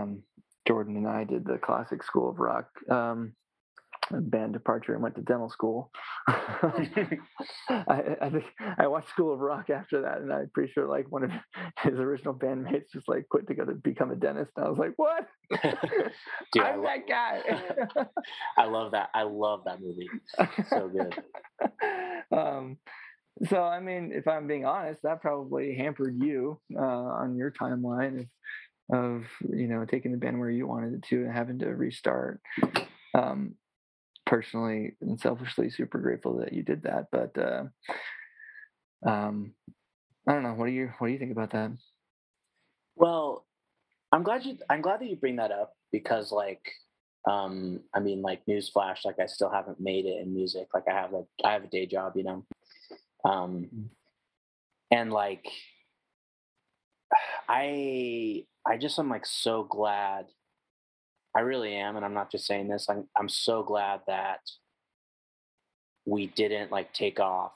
Um, Jordan and I did the classic school of rock, um, band departure, and went to dental school. I, I think I watched School of Rock after that, and I'm pretty sure like one of his original bandmates just like quit to go to become a dentist. And I was like, "What? Dude, I'm I that guy." I love that. I love that movie. It's so good. Um, so I mean, if I'm being honest, that probably hampered you uh, on your timeline of, of you know, taking the band where you wanted it to and having to restart. Um, personally and selfishly super grateful that you did that, but uh um I don't know, what do you what do you think about that? Well, I'm glad you I'm glad that you bring that up, because like um I mean, like, newsflash, like I still haven't made it in music. Like I have like I have a day job, you know. Um and like I I just am like so glad, I really am, and I'm not just saying this. I'm I'm so glad that we didn't like take off.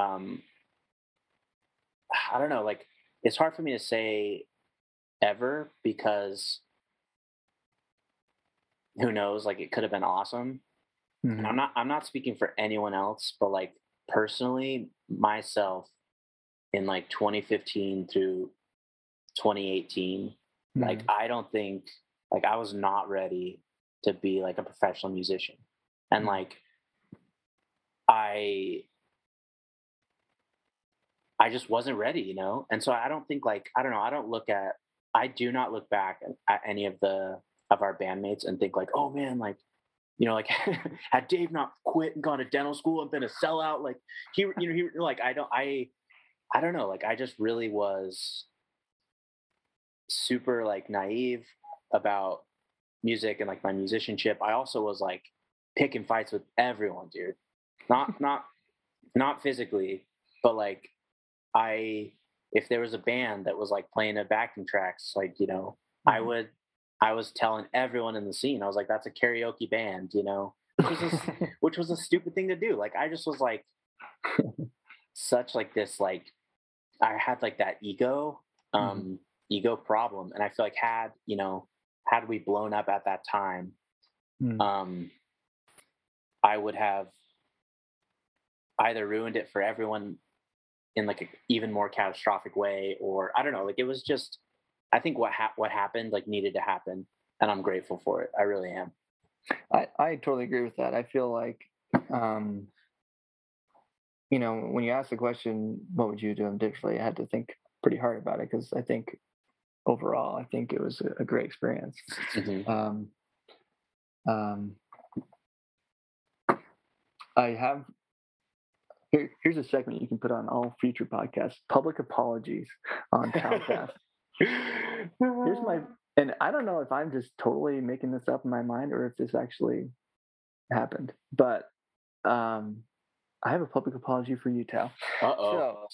Um, I don't know. Like, it's hard for me to say ever, because who knows? Like, it could have been awesome. Mm-hmm. And I'm not. I'm not speaking for anyone else, but like personally, myself in like twenty fifteen through twenty eighteen. Like, I don't think, like, I was not ready to be, like, a professional musician. And, like, I, I just wasn't ready, you know? And so I don't think, like, I don't know, I don't look at, I do not look back at, at any of the, of our bandmates and think, like, oh, man, like, you know, like, had Dave not quit and gone to dental school and been a sellout, like, he, you know, he, like, I don't, I, I don't know, like, I just really was super like naive about music and like my musicianship. I also was like picking fights with everyone, dude. Not not not physically, but like I if there was a band that was like playing a backing tracks, like, you know, mm-hmm. I would I was telling everyone in the scene, I was like, that's a karaoke band, you know, which was a, which was a stupid thing to do. Like I just was like such like this like I had like that ego. Mm-hmm. Um ego problem. And I feel like had, you know, had we blown up at that time, mm. um, I would have either ruined it for everyone in like an even more catastrophic way, or I don't know, like it was just, I think what, ha- what happened like needed to happen, and I'm grateful for it. I really am. I, I totally agree with that. I feel like, um, you know, when you ask the question, what would you do differently? I had to think pretty hard about it, because I think overall, I think it was a, a great experience. Mm-hmm. Um, um, I have, here, here's a segment you can put on all future podcasts, public apologies on Podcast. Here's my, and I don't know if I'm just totally making this up in my mind or if this actually happened, but um, I have a public apology for Utah. Uh-oh.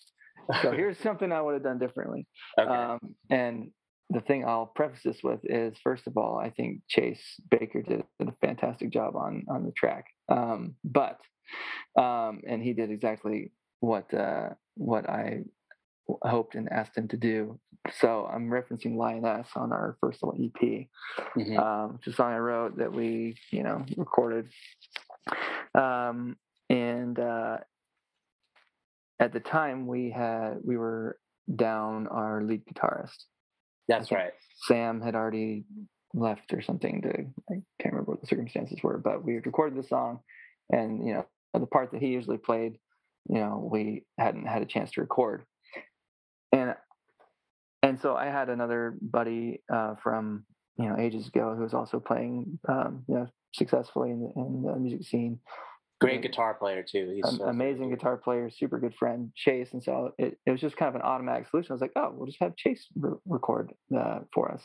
So, So here's something I would have done differently. Okay. Um, and the thing I'll preface this with is, first of all, I think Chase Baker did a fantastic job on, on the track. Um, but, um, and he did exactly what, uh, what I hoped and asked him to do. So I'm referencing Lioness on our first little E P, mm-hmm. um, which is a song I wrote that we, you know, recorded. Um, and, uh, At the time, we had we were down our lead guitarist. That's right. Sam had already left or something. To, I can't remember what the circumstances were, but we had recorded the song, and you know the part that he usually played, you know, we hadn't had a chance to record, and and so I had another buddy uh, from you know, ages ago, who was also playing, um, you know, successfully in the, in the music scene. Great and, guitar player too. He's um, so amazing guitar player, super good friend, Chase. And so it, it was just kind of an automatic solution. I was like, oh, we'll just have Chase re- record uh, for us.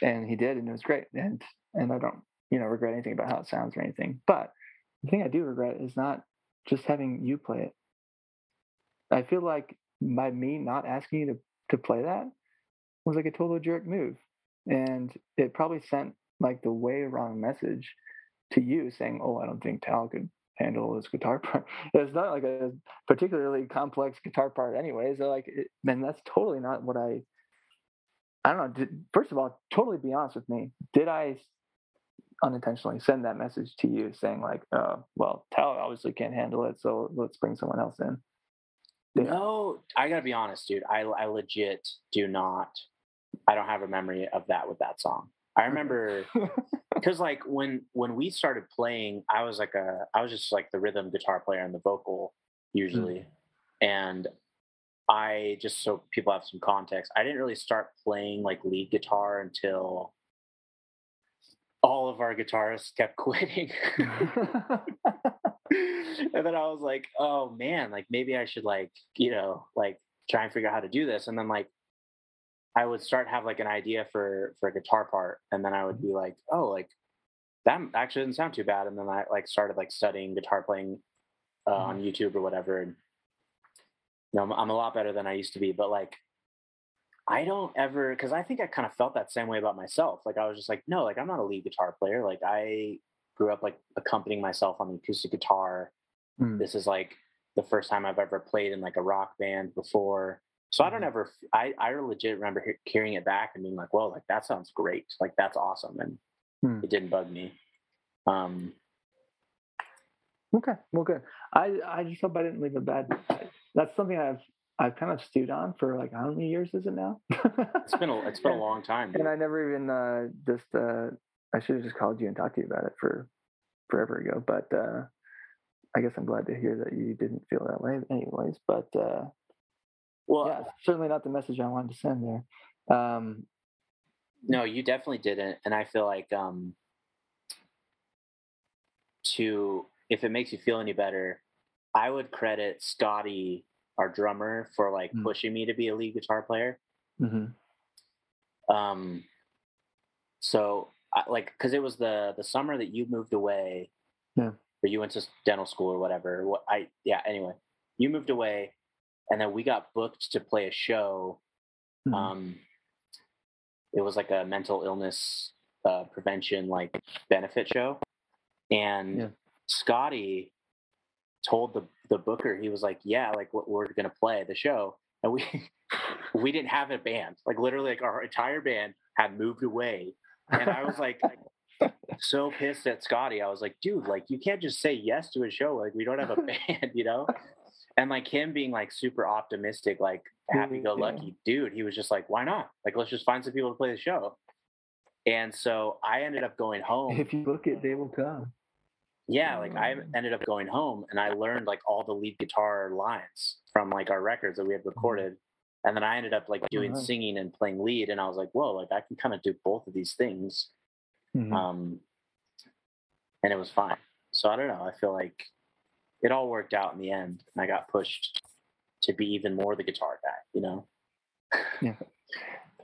And he did, and it was great. And and I don't, you know, regret anything about how it sounds or anything. But the thing I do regret is not just having you play it. I feel like by me not asking you to, to play that was like a total jerk move. And it probably sent like the way wrong message to you saying, oh, I don't think Tal could handle this guitar part. It's not like a particularly complex guitar part anyways. So, like, it, man, that's totally not what I, I don't know. Did, first of all, totally be honest with me. Did I unintentionally send that message to you saying like, uh, well, Tal obviously can't handle it, so let's bring someone else in? Did no, I gotta be honest, dude. I, I legit do not. I don't have a memory of that with that song. I remember because like when when we started playing, I was like a I was just like the rhythm guitar player and the vocal usually. Mm. And I just, so people have some context, I didn't really start playing like lead guitar until all of our guitarists kept quitting. And then I was like, oh man, like maybe I should like, you know, like try and figure out how to do this. And then like I would start have like an idea for, for a guitar part. And then I would be like, oh, like that actually doesn't sound too bad. And then I like started like studying guitar playing uh, mm-hmm. on YouTube or whatever. And you know, I'm, I'm a lot better than I used to be, but like, I don't ever, cause I think I kind of felt that same way about myself. Like I was just like, no, like I'm not a lead guitar player. Like I grew up like accompanying myself on the acoustic guitar. Mm. This is like the first time I've ever played in like a rock band before. So I don't ever, I, I legit remember he- hearing it back and being like, well, like that sounds great. Like that's awesome. And hmm. it didn't bug me. Um, okay. Well, good. I, I just hope I didn't leave a bad, that's something I've, I've kind of stewed on for like, how many years is it now? it's been a, it's been a long time. Dude. And I never even, uh, just, uh, I should have just called you and talked to you about it for forever ago. But, uh, I guess I'm glad to hear that you didn't feel that way anyways, but, uh, well, yeah, certainly not the message I wanted to send there. Um, no, you definitely didn't. And I feel like um, to, if it makes you feel any better, I would credit Scotty, our drummer, for like mm-hmm. pushing me to be a lead guitar player. Mm-hmm. Um, so I, like, cause it was the, the summer that you moved away yeah. or you went to dental school or whatever. What I, yeah. Anyway, you moved away. And then we got booked to play a show. Mm-hmm. Um, it was like a mental illness uh, prevention, like benefit show. And yeah. Scotty told the, the booker, he was like, yeah, like what we're going to play the show. And we, we didn't have a band, like literally like our entire band had moved away. And I was like, so pissed at Scotty. I was like, dude, like you can't just say yes to a show. Like we don't have a band, you know? And like him being like super optimistic, like happy-go-lucky yeah. dude, he was just like, why not? Like, let's just find some people to play the show. And so I ended up going home. If you book it, they will come. Yeah, like I ended up going home and I learned like all the lead guitar lines from like our records that we had recorded. And then I ended up like doing singing and playing lead. And I was like, whoa, like I can kind of do both of these things. Mm-hmm. Um, and it was fine. So I don't know. I feel like it all worked out in the end, and I got pushed to be even more the guitar guy, you know? Yeah.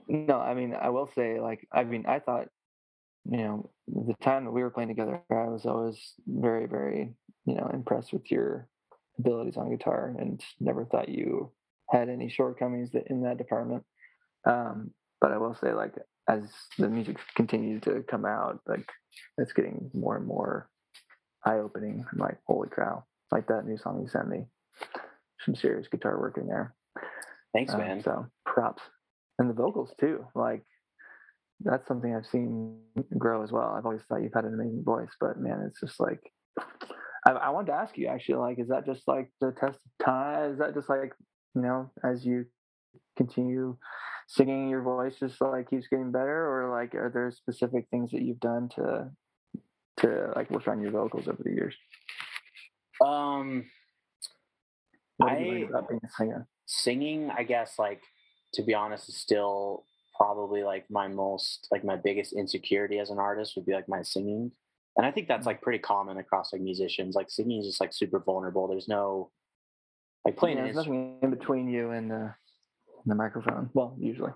No, I mean, I will say, like, I mean, I thought, you know, the time that we were playing together, I was always very, very, you know, impressed with your abilities on guitar and never thought you had any shortcomings that in that department. Um, but I will say, like, as the music continued to come out, like, it's getting more and more eye-opening. I'm like, holy cow. Like that new song you sent me, some serious guitar work in there. Thanks, man. Um, so props, and the vocals too. Like that's something I've seen grow as well. I've always thought you've had an amazing voice, but man, it's just like I, I wanted to ask you actually. Like, is that just like the test of time? Is that just like you know, as you continue singing, your voice just like keeps getting better, or like are there specific things that you've done to to like work on your vocals over the years? Um, I, singing, I guess, like, to be honest, is still probably like my most, like my biggest insecurity as an artist would be like my singing. And I think that's like pretty common across like musicians. Like singing is just like super vulnerable. There's no like playing. Yeah, there's nothing in between you and the, the microphone. Well, usually.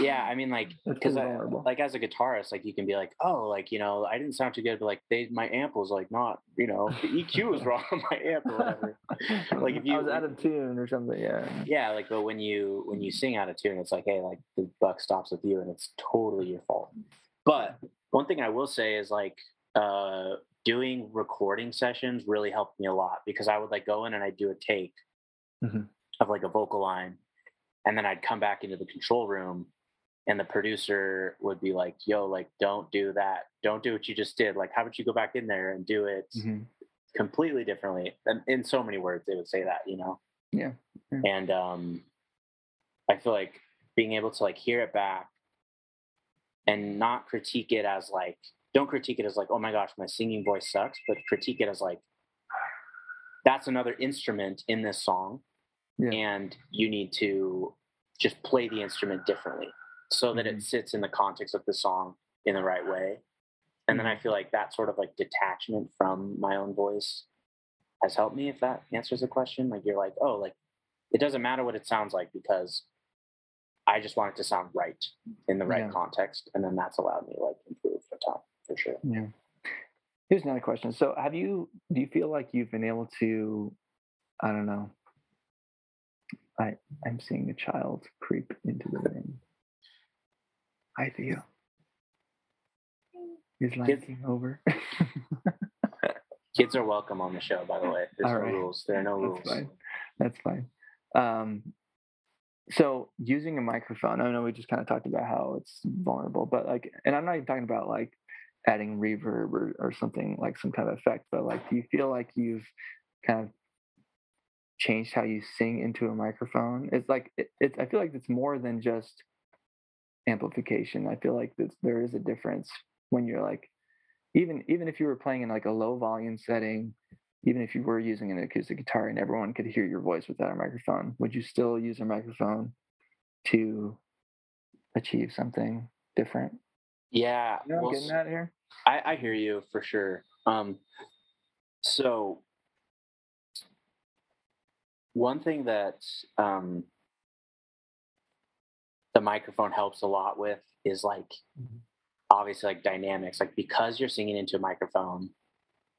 Yeah. I mean like, cause I, like as a guitarist, like you can be like, oh, like, you know, I didn't sound too good, but like they, my amp was like not, you know, the E Q was wrong on my amp or whatever. Like if you I was out of tune or something. Yeah. Yeah. Like, but when you, when you sing out of tune, it's like, hey, like the buck stops with you and it's totally your fault. But one thing I will say is like, uh doing recording sessions really helped me a lot, because I would like go in and I'd do a take mm-hmm. of like a vocal line, and then I'd come back into the control room and the producer would be like, yo, like don't do that, don't do what you just did, like how about you go back in there and do it mm-hmm. completely differently, and in so many words they would say that, you know. Yeah, yeah. And um I feel like being able to like hear it back and not critique it as like, don't critique it as like, oh my gosh, my singing voice sucks, but critique it as like, that's another instrument in this song. Yeah. And you need to just play the instrument differently so mm-hmm. that it sits in the context of the song in the right way. And mm-hmm. then I feel like that sort of like detachment from my own voice has helped me, if that answers the question. Like you're like, oh, like it doesn't matter what it sounds like because I just want it to sound right in the right yeah. context. And then that's allowed me to like improve the top. For sure. Yeah. Here's another question. So have you, do you feel like you've been able to, I don't know, I, I'm seeing a child creep into the room. Hi, Theo. Is lighting over? Kids are welcome on the show, by the way. There's All right. no rules. There are no rules. That's fine. That's fine. Um, so using a microphone, I know we just kind of talked about how it's vulnerable, but like, and I'm not even talking about like, adding reverb or, or something like some kind of effect, but like do you feel like you've kind of changed how you sing into a microphone? It's like it, it's I feel like it's more than just amplification. I feel like this, there is a difference when you're like even even if you were playing in like a low volume setting, even if you were using an acoustic guitar and everyone could hear your voice without a microphone, would you still use a microphone to achieve something different? Yeah, you know, well, I'm getting out of here. I, I hear you for sure. Um, so one thing that um, the microphone helps a lot with is like mm-hmm. obviously like dynamics. Like because you're singing into a microphone,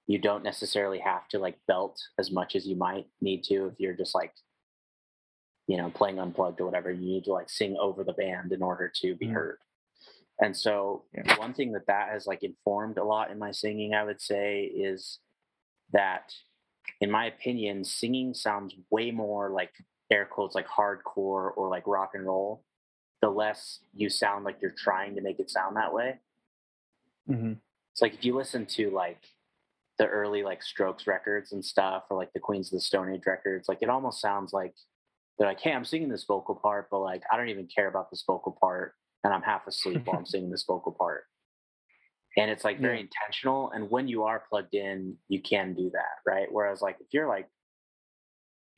you don't necessarily have to like belt as much as you might need to if you're just like, you know, playing unplugged or whatever. You need to like sing over the band in order to be mm-hmm. heard. And so yeah. one thing that that has like informed a lot in my singing, I would say, is that in my opinion, singing sounds way more like air quotes, like hardcore or like rock and roll, the less you sound like you're trying to make it sound that way. Mm-hmm. It's like if you listen to like the early like Strokes records and stuff, or like the Queens of the Stone Age records, like it almost sounds like they're like, hey, I'm singing this vocal part, but like, I don't even care about this vocal part. And I'm half asleep while I'm singing this vocal part. And it's like very yeah. intentional. And when you are plugged in, you can do that, right? Whereas like, if you're like,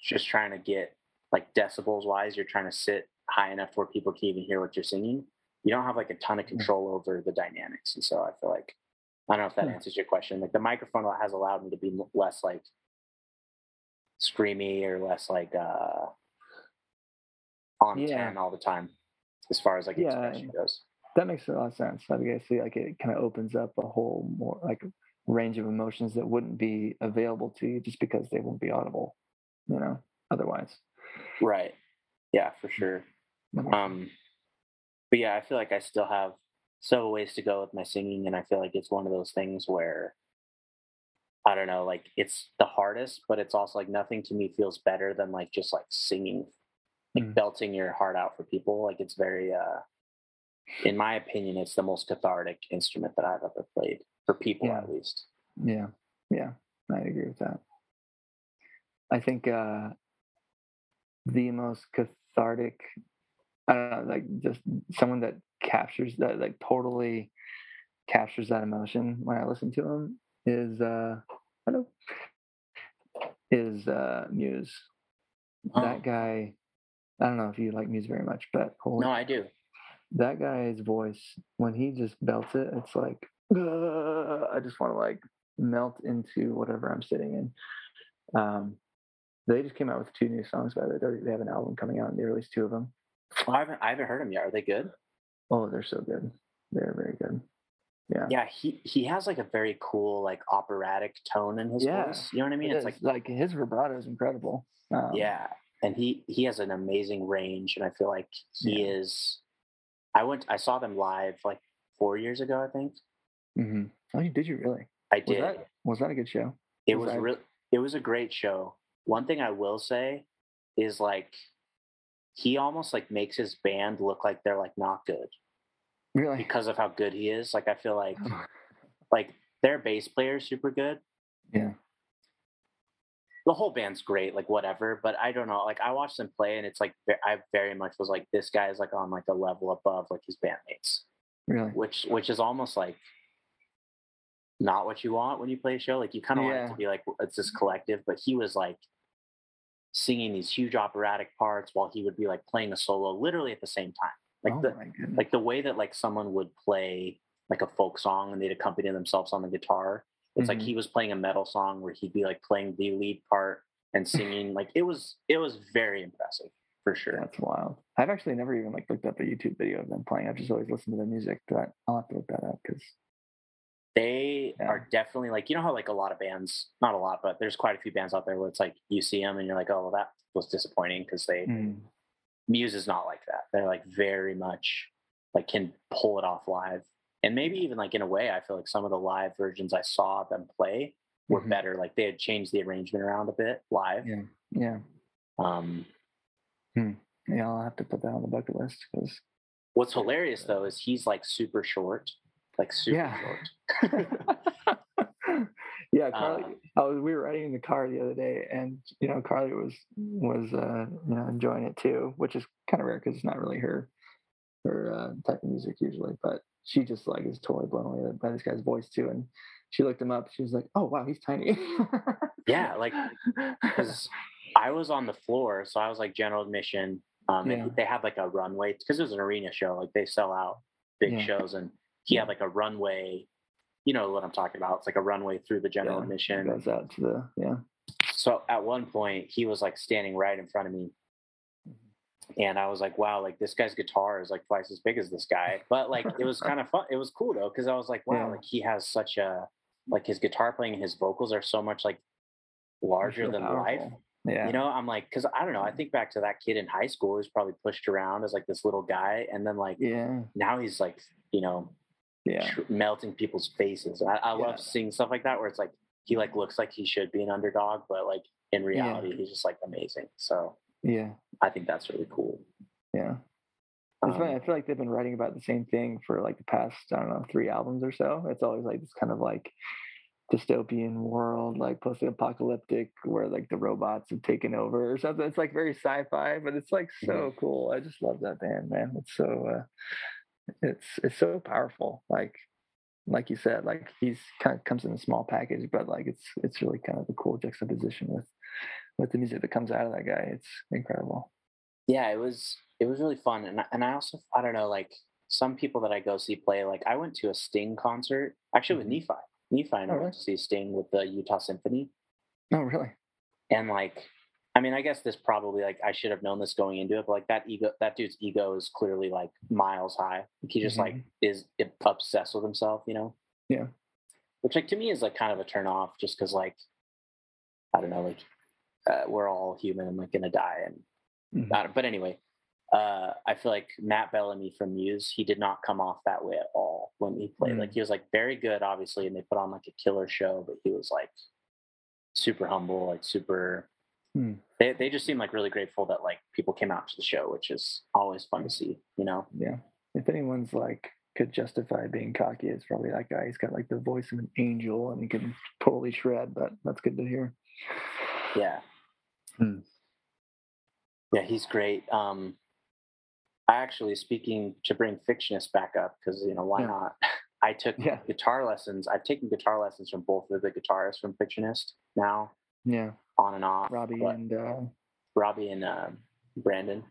just trying to get like decibels wise, you're trying to sit high enough where people can even hear what you're singing, you don't have like a ton of control yeah. over the dynamics. And so I feel like, I don't know if that yeah. answers your question. Like the microphone has allowed me to be less like screamy or less like uh, on yeah. ten all the time. As far as like yeah, expression goes, that makes a lot of sense. I guess like it kind of opens up a whole more like range of emotions that wouldn't be available to you just because they won't be audible, you know, otherwise. Right. Yeah, for sure. Um, but yeah, I feel like I still have several ways to go with my singing, and I feel like it's one of those things where I don't know, like it's the hardest, but it's also like nothing to me feels better than like just like singing. Like mm. belting your heart out for people, like it's very, uh, in my opinion, it's the most cathartic instrument that I've ever played for people, yeah. at least. Yeah, yeah, I agree with that. I think uh, the most cathartic, I don't know, like just someone that captures that, like totally captures that emotion when I listen to them is, uh, hello, is uh, Muse. Oh. That guy. I don't know if you like Muse very much, but holy no, I do. that guy's voice, when he just belts it, it's like, uh, I just want to like melt into whatever I'm sitting in. Um, they just came out with two new songs, by the way. They have an album coming out and they released two of them. Oh, I haven't, I haven't heard them yet. Are they good? Oh, they're so good. They're very good. Yeah. Yeah. He, he has like a very cool, like operatic tone in his yeah, voice. You know what I mean? It it's like, like his vibrato is incredible. Um, yeah. And he, he has an amazing range. And I feel like he yeah. is, I went, I saw them live like four years ago, I think. Mm-hmm. Oh, did you really? I was did. That, was that a good show? It was, was really, it was a great show. One thing I will say is like, he almost like makes his band look like they're like not good. Really? Because of how good he is. Like, I feel like, like their bass player is super good. Yeah. The whole band's great, like whatever, but I don't know. Like I watched them play and it's like, I very much was like, this guy is like on like a level above like his bandmates. Really? Which, which is almost like not what you want when you play a show. Like you kind of yeah. want it to be like, it's this collective, but he was like singing these huge operatic parts while he would be like playing a solo literally at the same time. Like oh the like the way that like someone would play like a folk song and they'd accompany themselves on the guitar. It's mm-hmm. like he was playing a metal song where he'd be like playing the lead part and singing. Like it was it was very impressive for sure. That's wild. I've actually never even like looked up a YouTube video of them playing. I've just always listened to their music, but I'll have to look that up because they yeah. are definitely like, you know how like a lot of bands, not a lot, but there's quite a few bands out there where it's like you see them and you're like, oh, well, that was disappointing because they. Mm. Muse is not like that. They're like very much like can pull it off live. And maybe even like in a way, I feel like some of the live versions I saw them play were mm-hmm. better. Like they had changed the arrangement around a bit live. Yeah. Yeah. Um, hmm. Yeah. I'll have to put that on the bucket list. Cause what's hilarious though, is he's like super short, like super yeah. short. Yeah. Carly, uh, I was, we were riding in the car the other day and, you know, Carly was, was, uh, you know, enjoying it too, which is kind of rare because it's not really her, her, uh, type of music usually, but she just like is totally blown away by this guy's voice too. And she looked him up. She was like, oh, wow, he's tiny. Yeah. Like, cause I was on the floor. So I was like general admission. Um, yeah. and they had like a runway because it was an arena show. Like they sell out big yeah. shows and he yeah. had like a runway. You know what I'm talking about. It's like a runway through the general yeah, admission. Goes out to the, yeah. So at one point, he was like standing right in front of me. And I was like, wow, like this guy's guitar is like twice as big as this guy. But like, it was kind of fun. It was cool though, because I was like, wow, yeah. like he has such a, like his guitar playing and his vocals are so much like larger than powerful. Life. Yeah. You know, I'm like, because I don't know. I think back to that kid in high school who's probably pushed around as like this little guy. And then like, yeah. now he's like, you know, yeah tr- melting people's faces. I, I yeah. love seeing stuff like that where it's like he like looks like he should be an underdog but like in reality yeah. he's just like amazing. So yeah I think that's really cool. Yeah it's um, funny. I feel like they've been writing about the same thing for like the past I don't know three albums or so. It's always like this kind of like dystopian world, like post-apocalyptic, where like the robots have taken over or something. It's like very sci-fi, but it's like so yeah. cool. I just love that band, man. It's so uh It's it's so powerful, like like you said, like he's kind of comes in a small package, but like it's it's really kind of a cool juxtaposition with with the music that comes out of that guy. It's incredible. Yeah, it was it was really fun, and and I also I don't know, like some people that I go see play, like I went to a Sting concert actually with Nephi. Nephi and I oh, went really? to see Sting with the Utah Symphony. Oh, really? And like, I mean, I guess this probably, like, I should have known this going into it, but, like, that ego, that dude's ego is clearly, like, miles high. He just, mm-hmm. like, is obsessed with himself, you know? Yeah. Which, like, to me is, like, kind of a turn off just because, like, I don't know, like, uh, we're all human and, like, going to die. and mm-hmm. not, But anyway, uh, I feel like Matt Bellamy from Muse, he did not come off that way at all when he played. Mm-hmm. Like, he was, like, very good, obviously, and they put on, like, a killer show, but he was, like, super humble, like, super... Hmm. They they just seem like really grateful that like people came out to the show, which is always fun to see, you know. Yeah. If anyone's like could justify being cocky, it's probably that guy. He's got like the voice of an angel, and he can totally shred. But that's good to hear. Yeah. Hmm. Yeah, he's great. Um, I actually speaking to bring Fictionist back up because you know why yeah. not. I took yeah. guitar lessons. I've taken guitar lessons from both of the guitarists from Fictionist now. Yeah. On and off. Robbie but, and uh, Robbie and uh, Brandon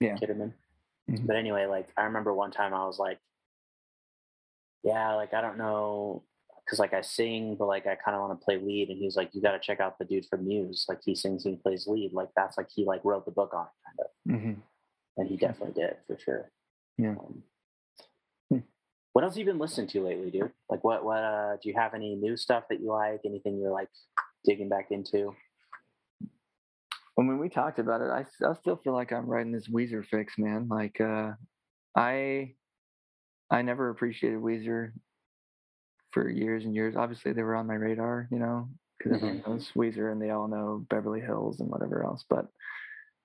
yeah. Kitterman. Mm-hmm. But anyway, like, I remember one time I was like, yeah, like, I don't know, because, like, I sing, but, like, I kind of want to play lead. And he was like, you got to check out the dude from Muse. Like, he sings and plays lead. Like, that's, like, he, like, wrote the book on it, kind of. Mm-hmm. And he definitely did, for sure. Yeah. Um, hmm. What else have you been listening to lately, dude? Like, what, what, uh, do you have any new stuff that you like? Anything you're, like, digging back into? Well, when we talked about it, I, I still feel like I'm writing this Weezer fix, man. Like, uh, I, I never appreciated Weezer for years and years. Obviously, they were on my radar, you know, because everyone knows Weezer and they all know Beverly Hills and whatever else. But,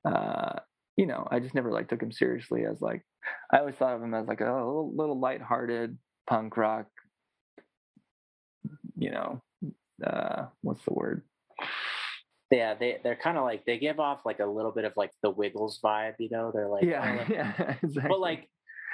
uh, you know, I just never, like, took him seriously as, like, I always thought of him as, like, a little, little lighthearted punk rock, you know, uh, what's the word? Yeah, they, they're kind of like, they give off like a little bit of like the Wiggles vibe, you know? They're like, yeah, oh, like, yeah, exactly. But like,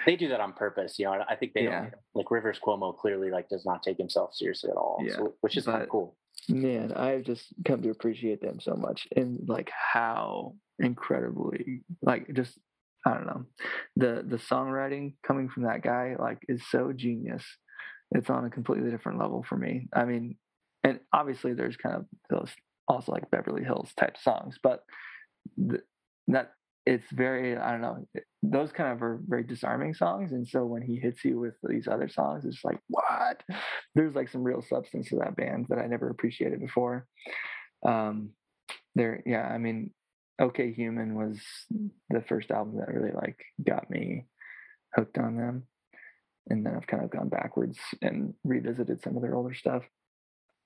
they do that on purpose, you know? I think they yeah. don't, like, Rivers Cuomo clearly like does not take himself seriously at all, yeah. so, which is kind of cool. Man, I've just come to appreciate them so much, and like how incredibly, like, just, I don't know, the the songwriting coming from that guy, like, is so genius. It's on a completely different level for me. I mean, and obviously there's kind of those also like Beverly Hills type songs, but th- that it's very, I don't know, those kind of are very disarming songs. And so when he hits you with these other songs, it's like, what? There's like some real substance to that band that I never appreciated before. Um, there, yeah, I mean, OK Human was the first album that really like got me hooked on them. And then I've kind of gone backwards and revisited some of their older stuff.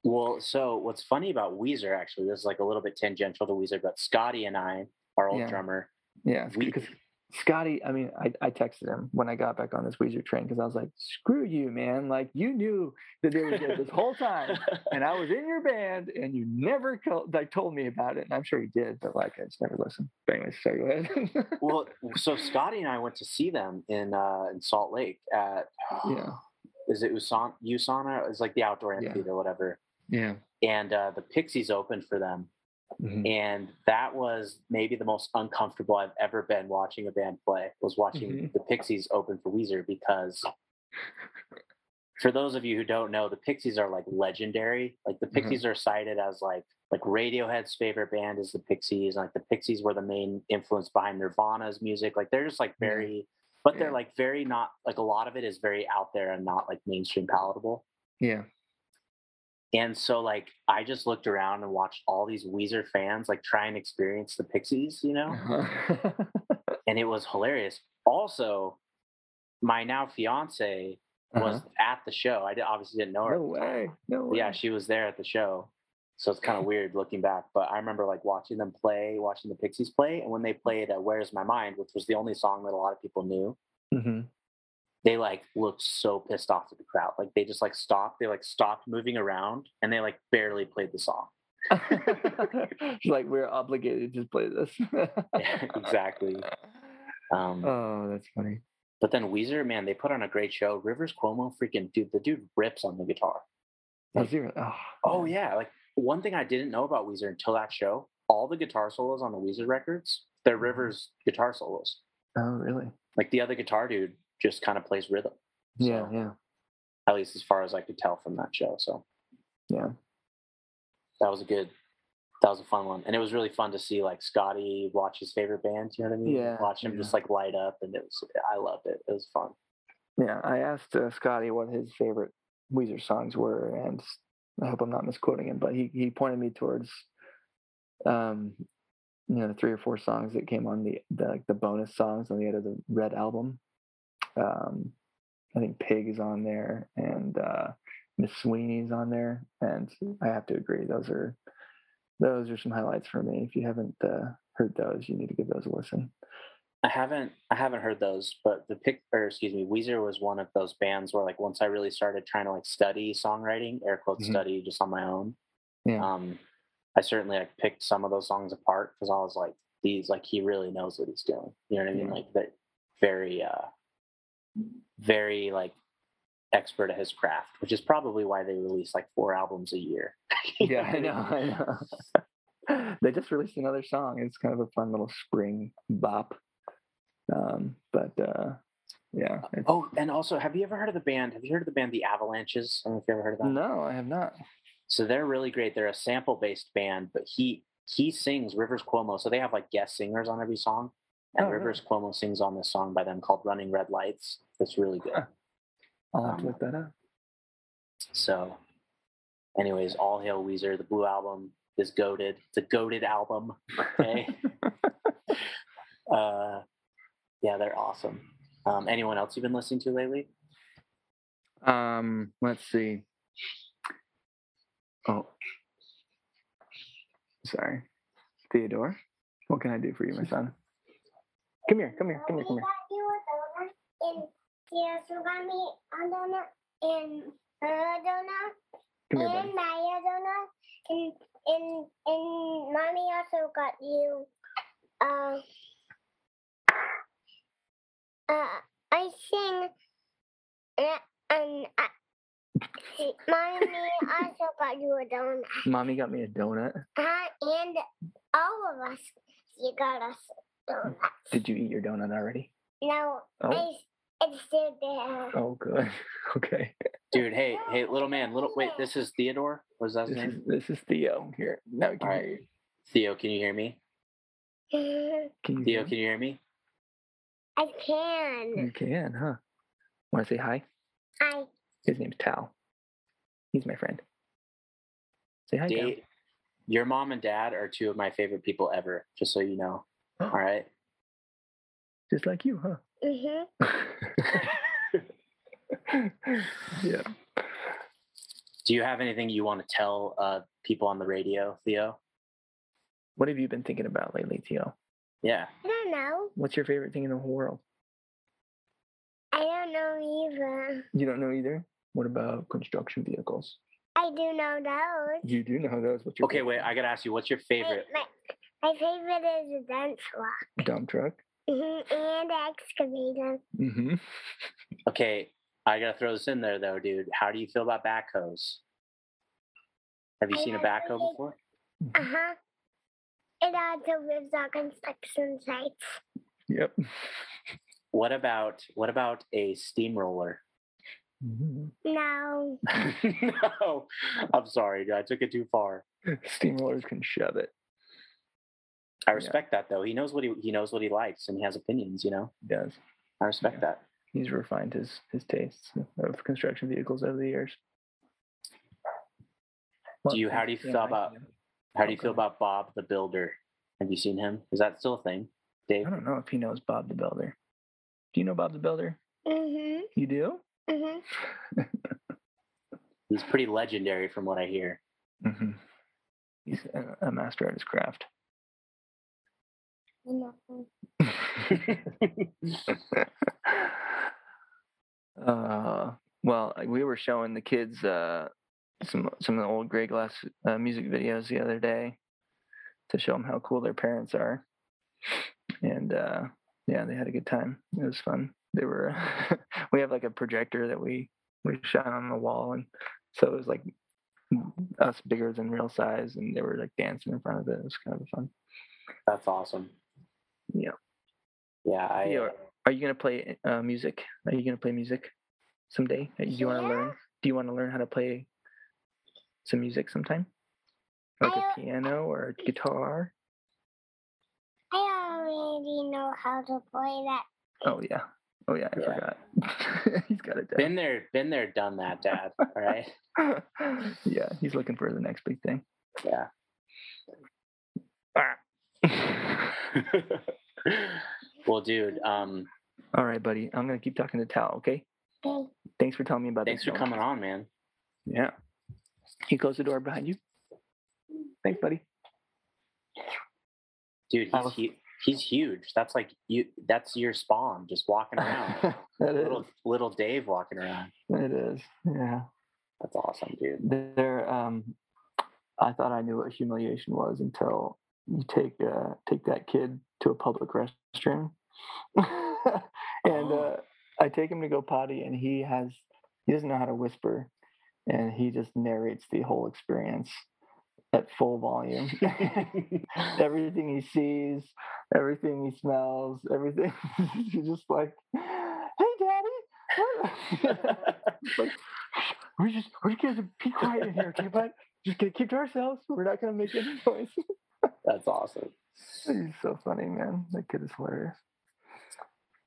Well, so what's funny about Weezer, actually, this is like a little bit tangential to Weezer, but Scotty and I, our old yeah. drummer. Yeah, because Scotty, I mean, I, I texted him when I got back on this Weezer train because I was like, screw you, man. Like, you knew that they were good this whole time, and I was in your band, and you never co- like told me about it. And I'm sure he did, but like, I just never listened. But anyways, so go ahead. Well, so Scotty and I went to see them in uh, in Salt Lake at, yeah. is it Usana? Usana? It's like the outdoor amphitheater, yeah. whatever. Yeah. And uh, the Pixies opened for them. Mm-hmm. And that was maybe the most uncomfortable I've ever been watching a band play, was watching mm-hmm. the Pixies open for Weezer, because for those of you who don't know, the Pixies are like legendary. Like the Pixies mm-hmm. are cited as like, like Radiohead's favorite band is the Pixies. And like the Pixies were the main influence behind Nirvana's music. Like they're just like very, mm-hmm. but yeah. they're like very not, like a lot of it is very out there and not like mainstream palatable. Yeah. And so, like, I just looked around and watched all these Weezer fans, like, try and experience the Pixies, you know? Uh-huh. And it was hilarious. Also, my now fiance was uh-huh. at the show. I did, obviously didn't know her. No way. No way. Yeah, she was there at the show. So it's kind of weird looking back. But I remember, like, watching them play, watching the Pixies play. And when they played uh, Where's My Mind, which was the only song that a lot of people knew. Mm-hmm. They like looked so pissed off at the crowd. Like they just like stopped. They like stopped moving around, and they like barely played the song. Like we're obligated to play this. Yeah, exactly. Um, oh, that's funny. But then Weezer, man, they put on a great show. Rivers Cuomo, freaking dude, the dude rips on the guitar. Like, oh, oh, oh yeah. Like one thing I didn't know about Weezer until that show: all the guitar solos on the Weezer records, they're Rivers guitar solos. Oh, really? Like the other guitar dude just kind of plays rhythm. So, yeah, yeah. At least as far as I could tell from that show. So, yeah, that was a good, that was a fun one, and it was really fun to see like Scotty watch his favorite band. You know what I mean? Yeah. Watch him yeah. just like light up, and it was. I loved it. It was fun. Yeah, I asked uh, Scotty what his favorite Weezer songs were, and I hope I'm not misquoting him, but he he pointed me towards, um, you know, the three or four songs that came on the the, like, the bonus songs on the end of the Red album. Um, I think Pig is on there, and uh, Miss Sweeney's on there, and I have to agree, those are those are some highlights for me. If you haven't uh, heard those, you need to give those a listen. I haven't, I haven't heard those, but the pick, or excuse me, Weezer was one of those bands where, like, once I really started trying to like study songwriting, air quotes mm-hmm. study, just on my own, yeah. um, I certainly like picked some of those songs apart because I was like, these, like, he really knows what he's doing. You know what I mean? Yeah. Like that, very. Uh, very like expert at his craft, which is probably why they release like four albums a year. Yeah, I know, I know. They just released another song. It's kind of a fun little spring bop. Um, but uh, yeah. Oh, and also, have you ever heard of the band? Have you heard of the band The Avalanches? I don't know if you ever heard of that. No, I have not. So they're really great. They're a sample-based band, but he he sings Rivers Cuomo. So they have like guest singers on every song, and oh, Rivers really? Cuomo sings on this song by them called "Running Red Lights." That's really good. Huh. I'll have um, to look that up. So, anyways, all hail Weezer. The Blue Album is goated. It's a goated album. Okay. uh, yeah, they're awesome. Um, anyone else you've been listening to lately? Um, let's see. Oh, sorry, Theodore. What can I do for you, my son? Come here. Come here. Come here. Come here. Come here. Come here. Maradona and buddy. Maradona and and and mommy also got you uh uh I sing uh, and uh, mommy also got you a donut. Mommy got me a donut. Uh, and all of us, you got us donuts. Did you eat your donut already? No. Oh. I, It's still there. Oh, good. Okay. Dude, hey, hey, little man. Little Wait, this is Theodore? What was that his this name? Is, this is Theo here. No, can All right. You... Theo, can you hear me? Can you Theo, hear me? Can you hear me? I can. You can, huh? Want to say hi? Hi. His name's Tal. He's my friend. Say hi, Dave, Tal. Your mom and dad are two of my favorite people ever, just so you know. All right? Just like you, huh? Mm-hmm. Yeah. Do you have anything you want to tell uh, people on the radio, Theo? What have you been thinking about lately, Theo? Yeah. I don't know. What's your favorite thing in the whole world? I don't know either. You don't know either? What about construction vehicles? I do know those. You do know those. What's your okay, favorite? Wait. I got to ask you, what's your favorite? My, my, my favorite is a dump truck. Dump truck? Mm-hmm. And excavator. Mm-hmm. Okay, I gotta throw this in there though, dude. How do you feel about backhoes? Have you I seen a backhoe they... before? Uh huh. It also lives on construction sites. Yep. What about what about a steamroller? Mm-hmm. No. No. I'm sorry, dude. I took it too far. Steamrollers can shove it. I respect yeah. that though. He knows what he he knows what he likes, and he has opinions. You know, he does. I respect yeah. that. He's refined his his tastes of construction vehicles over the years. Do you? How do you feel yeah, about? How do you feel about Bob the Builder? Have you seen him? Is that still a thing, Dave? I don't know if he knows Bob the Builder. Do you know Bob the Builder? Mm-hmm. You do? Mm-hmm. He's pretty legendary, from what I hear. Mm-hmm. He's a, a master at his craft. uh, well, we were showing the kids uh, some some of the old Grey Glass uh, music videos the other day to show them how cool their parents are, and uh, yeah, they had a good time. It was fun. They were we have like a projector that we we shine on the wall, and so it was like us bigger than real size, and they were like dancing in front of it. It was kind of fun. That's awesome. Yeah. Yeah. I, Theo, are you going to play uh, music? Are you going to play music someday? Do you yeah. want to learn? Do you want to learn how to play some music sometime? Like I, a piano or a guitar? I already know how to play that. Oh, yeah. Oh, yeah. I yeah. forgot. He's got it done. Been there, been there, done that, Dad. All right. Yeah. He's looking for the next big thing. Yeah. Ah. Well, dude. Um, All right, buddy. I'm gonna keep talking to Tal. Okay. Okay. Thanks for telling me about. Thanks this for show. Coming on, man. Yeah. He closed the door behind you. Thanks, buddy. Dude, he's he, he's huge. That's like you. That's your spawn just walking around. That little is. Little Dave walking around. It is. Yeah. That's awesome, dude. There. Um, I thought I knew what humiliation was until. You take uh, take that kid to a public restroom, and uh, I take him to go potty, and he has he doesn't know how to whisper, and he just narrates the whole experience at full volume. Everything he sees, everything he smells, everything. He's just like, "Hey, Daddy." Like, we're just we're just gonna be quiet in here, okay, bud? Just gonna keep to ourselves. We're not gonna make any noise. That's awesome. He's so funny, man. That kid is hilarious.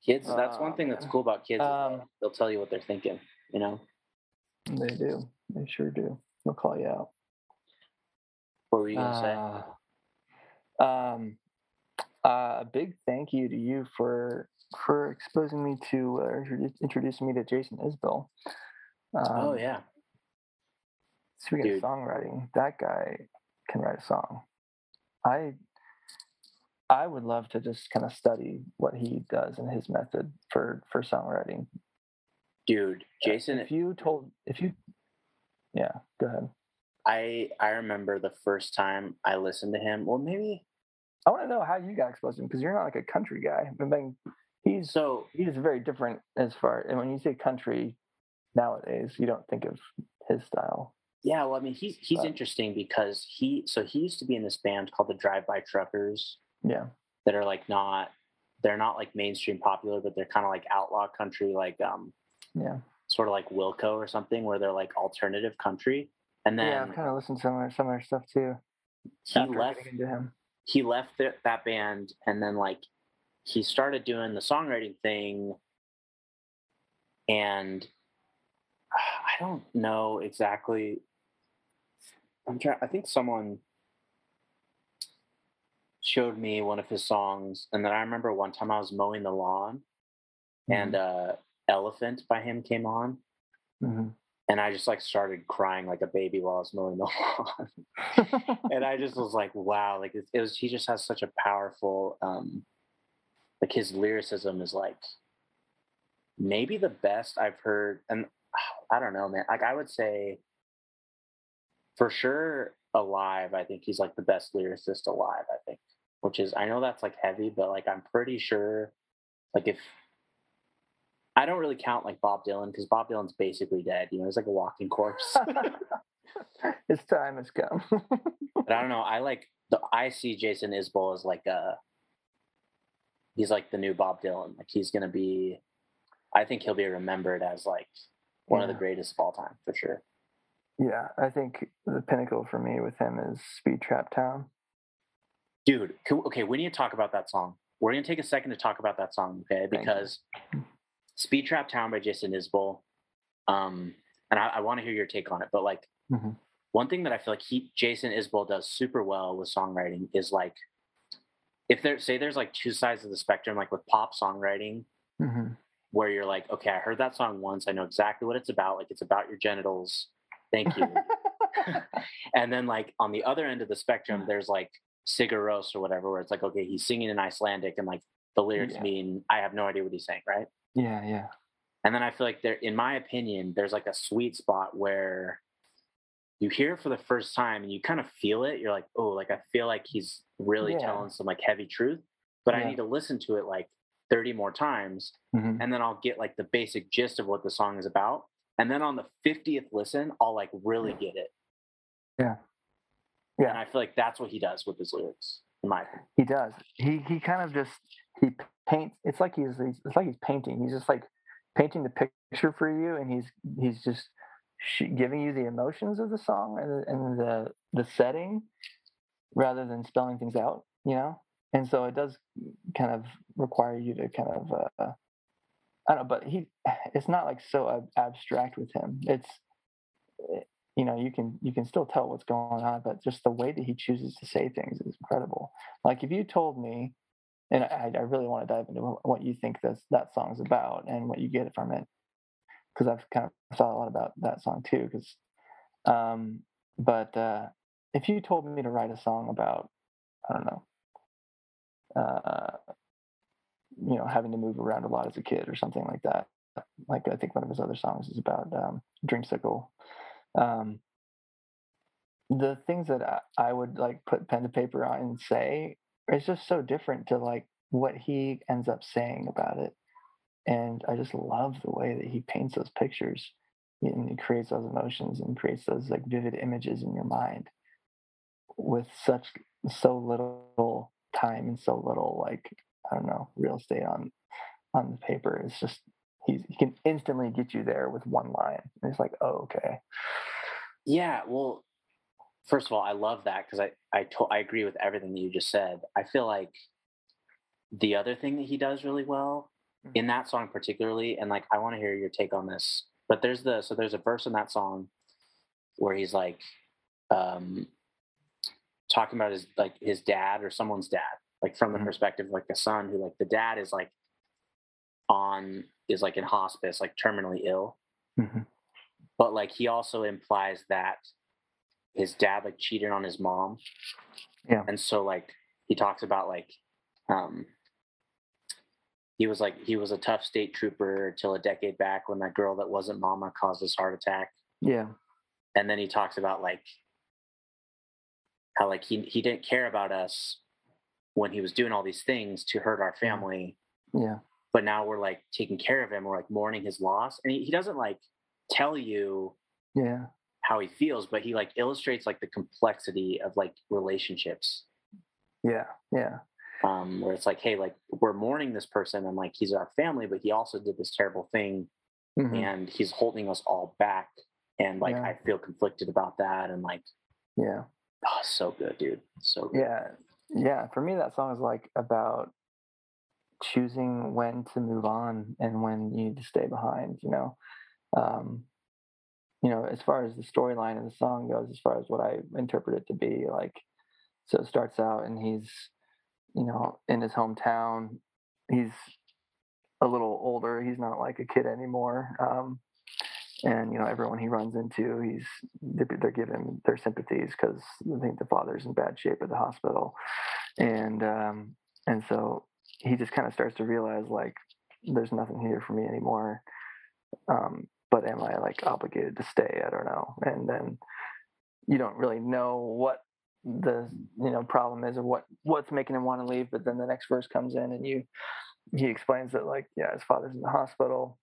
Kids, that's one thing that's cool about kids. Um, they'll tell you what they're thinking, you know? They do. They sure do. They'll call you out. What were you going to uh, say? Um, uh, a big thank you to you for for exposing me to, uh, introduce, introducing me to Jason Isbell. Um, oh, yeah. Speaking Dude. of songwriting, that guy can write a song. I... I would love to just kind of study what he does and his method for, for songwriting. Dude, Jason, if you told, if you, yeah, go ahead. I, I remember the first time I listened to him. Well, maybe I want to know how you got exposed to him, because you're not like a country guy. I mean, he's so he's very different as far. And when you say country nowadays, you don't think of his style. Yeah, well, I mean, he's he's but. interesting because he so he used to be in this band called the Drive-By Truckers. Yeah, that are like not, they're not like mainstream popular, but they're kind of like outlaw country, like um, yeah, sort of like Wilco or something, where they're like alternative country. And then yeah, I've kind of listened to some of, some of their stuff too. He left. Into him. He left the, that band, and then like he started doing the songwriting thing, and I don't know exactly. I'm trying. I think someone showed me one of his songs, and then I remember one time I was mowing the lawn, mm-hmm. and uh Elephant by him came on, mm-hmm. and I just like started crying like a baby while I was mowing the lawn. And I just was like, wow, like it, it was he just has such a powerful um like his lyricism is like maybe the best I've heard. And I don't know, man, like I would say for sure alive, I think he's like the best lyricist alive, I think. Which is, I know that's like heavy, but like I'm pretty sure, like if I don't really count like Bob Dylan, because Bob Dylan's basically dead, you know, he's like a walking corpse. His time has come. But I don't know. I like the I see Jason Isbell as like a he's like the new Bob Dylan. Like he's gonna be, I think he'll be remembered as like one yeah. of the greatest of all time for sure. Yeah, I think the pinnacle for me with him is Speed Trap Town. Dude, okay, we need to talk about that song. We're going to take a second to talk about that song, okay? Because Speed Trap Town by Jason Isbell, um, and I, I want to hear your take on it, but, like, mm-hmm. one thing that I feel like he, Jason Isbell does super well with songwriting is, like, if there, say there's, like, two sides of the spectrum, like with pop songwriting, mm-hmm. where you're like, okay, I heard that song once, I know exactly what it's about, like, it's about your genitals, thank you. And then, like, on the other end of the spectrum, there's, like, Sigur Rós or whatever, where it's like, okay, he's singing in Icelandic, and, like, the lyrics yeah. mean I have no idea what he's saying, right? Yeah, yeah. And then I feel like there, in my opinion, there's, like, a sweet spot where you hear it for the first time, and you kind of feel it. You're like, oh, like, I feel like he's really yeah. telling some, like, heavy truth, but yeah. I need to listen to it, like, thirty more times, mm-hmm. and then I'll get, like, the basic gist of what the song is about. And then on the fiftieth listen, I'll, like, really get it. Yeah. Yeah. And I feel like that's what he does with his lyrics, in my opinion. He does. He he kind of just, he paints, it's like he's, it's like he's painting. He's just, like, painting the picture for you, and he's he's just giving you the emotions of the song and, and the, the setting rather than spelling things out, you know? And so it does kind of require you to kind of, uh, I don't know, but he, it's not like so ab- abstract with him. It's, you know, you can, you can still tell what's going on, but just the way that he chooses to say things is incredible. Like if you told me, and I, I really want to dive into what you think this, that song's about and what you get from it, because I've kind of thought a lot about that song too, because, um, but uh, if you told me to write a song about, I don't know, uh, you know, having to move around a lot as a kid or something like that. Like I think one of his other songs is about um, Dreamsicle. Um, the things that I, I would like put pen to paper on and say is just so different to like what he ends up saying about it. And I just love the way that he paints those pictures and he creates those emotions and creates those like vivid images in your mind. with such so little time and so little, like, I don't know, real estate on on the paper. It's just he's, he can instantly get you there with one line. And it's like, oh, okay. Yeah, well, first of all, I love that because I I, to- I agree with everything that you just said. I feel like the other thing that he does really well mm-hmm. in that song particularly, and, like, I want to hear your take on this, but there's the, so there's a verse in that song where he's, like, um, talking about his, like, his dad or someone's dad, like, from the mm-hmm. perspective of, like, the son who, like, the dad is, like, on, is, like, in hospice, like, terminally ill. Mm-hmm. But, like, he also implies that his dad, like, cheated on his mom. Yeah. And so, like, he talks about, like, um, he was, like, he was a tough state trooper till a decade back when that girl that wasn't mama caused his heart attack. Yeah. And then he talks about, like, how, like, he, he didn't care about us when he was doing all these things to hurt our family. Yeah. But now we're, like, taking care of him. We're, like, mourning his loss. And he, he doesn't, like, tell you yeah how he feels, but he, like, illustrates, like, the complexity of, like, relationships. Yeah. Yeah. Um, where it's like, hey, like, we're mourning this person and, like, he's our family, but he also did this terrible thing mm-hmm. and he's holding us all back. And, like, yeah. I feel conflicted about that. And, like, yeah. Oh, so good, dude. So good. Yeah. Yeah. For me, that song is, like, about choosing when to move on and when you need to stay behind, you know? Um, you know, as far as the storyline of the song goes, as far as what I interpret it to be, like, so it starts out and he's, you know, in his hometown, he's a little older. He's not, like, a kid anymore. Um, and, you know, everyone he runs into, he's, they're giving their sympathies because I think the father's in bad shape at the hospital. And, um, and so he just kind of starts to realize, like, there's nothing here for me anymore. Um, but am I, like, obligated to stay? I don't know. And then you don't really know what the, you know, problem is or what, what's making him want to leave. But then the next verse comes in and you, he explains that, like, yeah, his father's in the hospital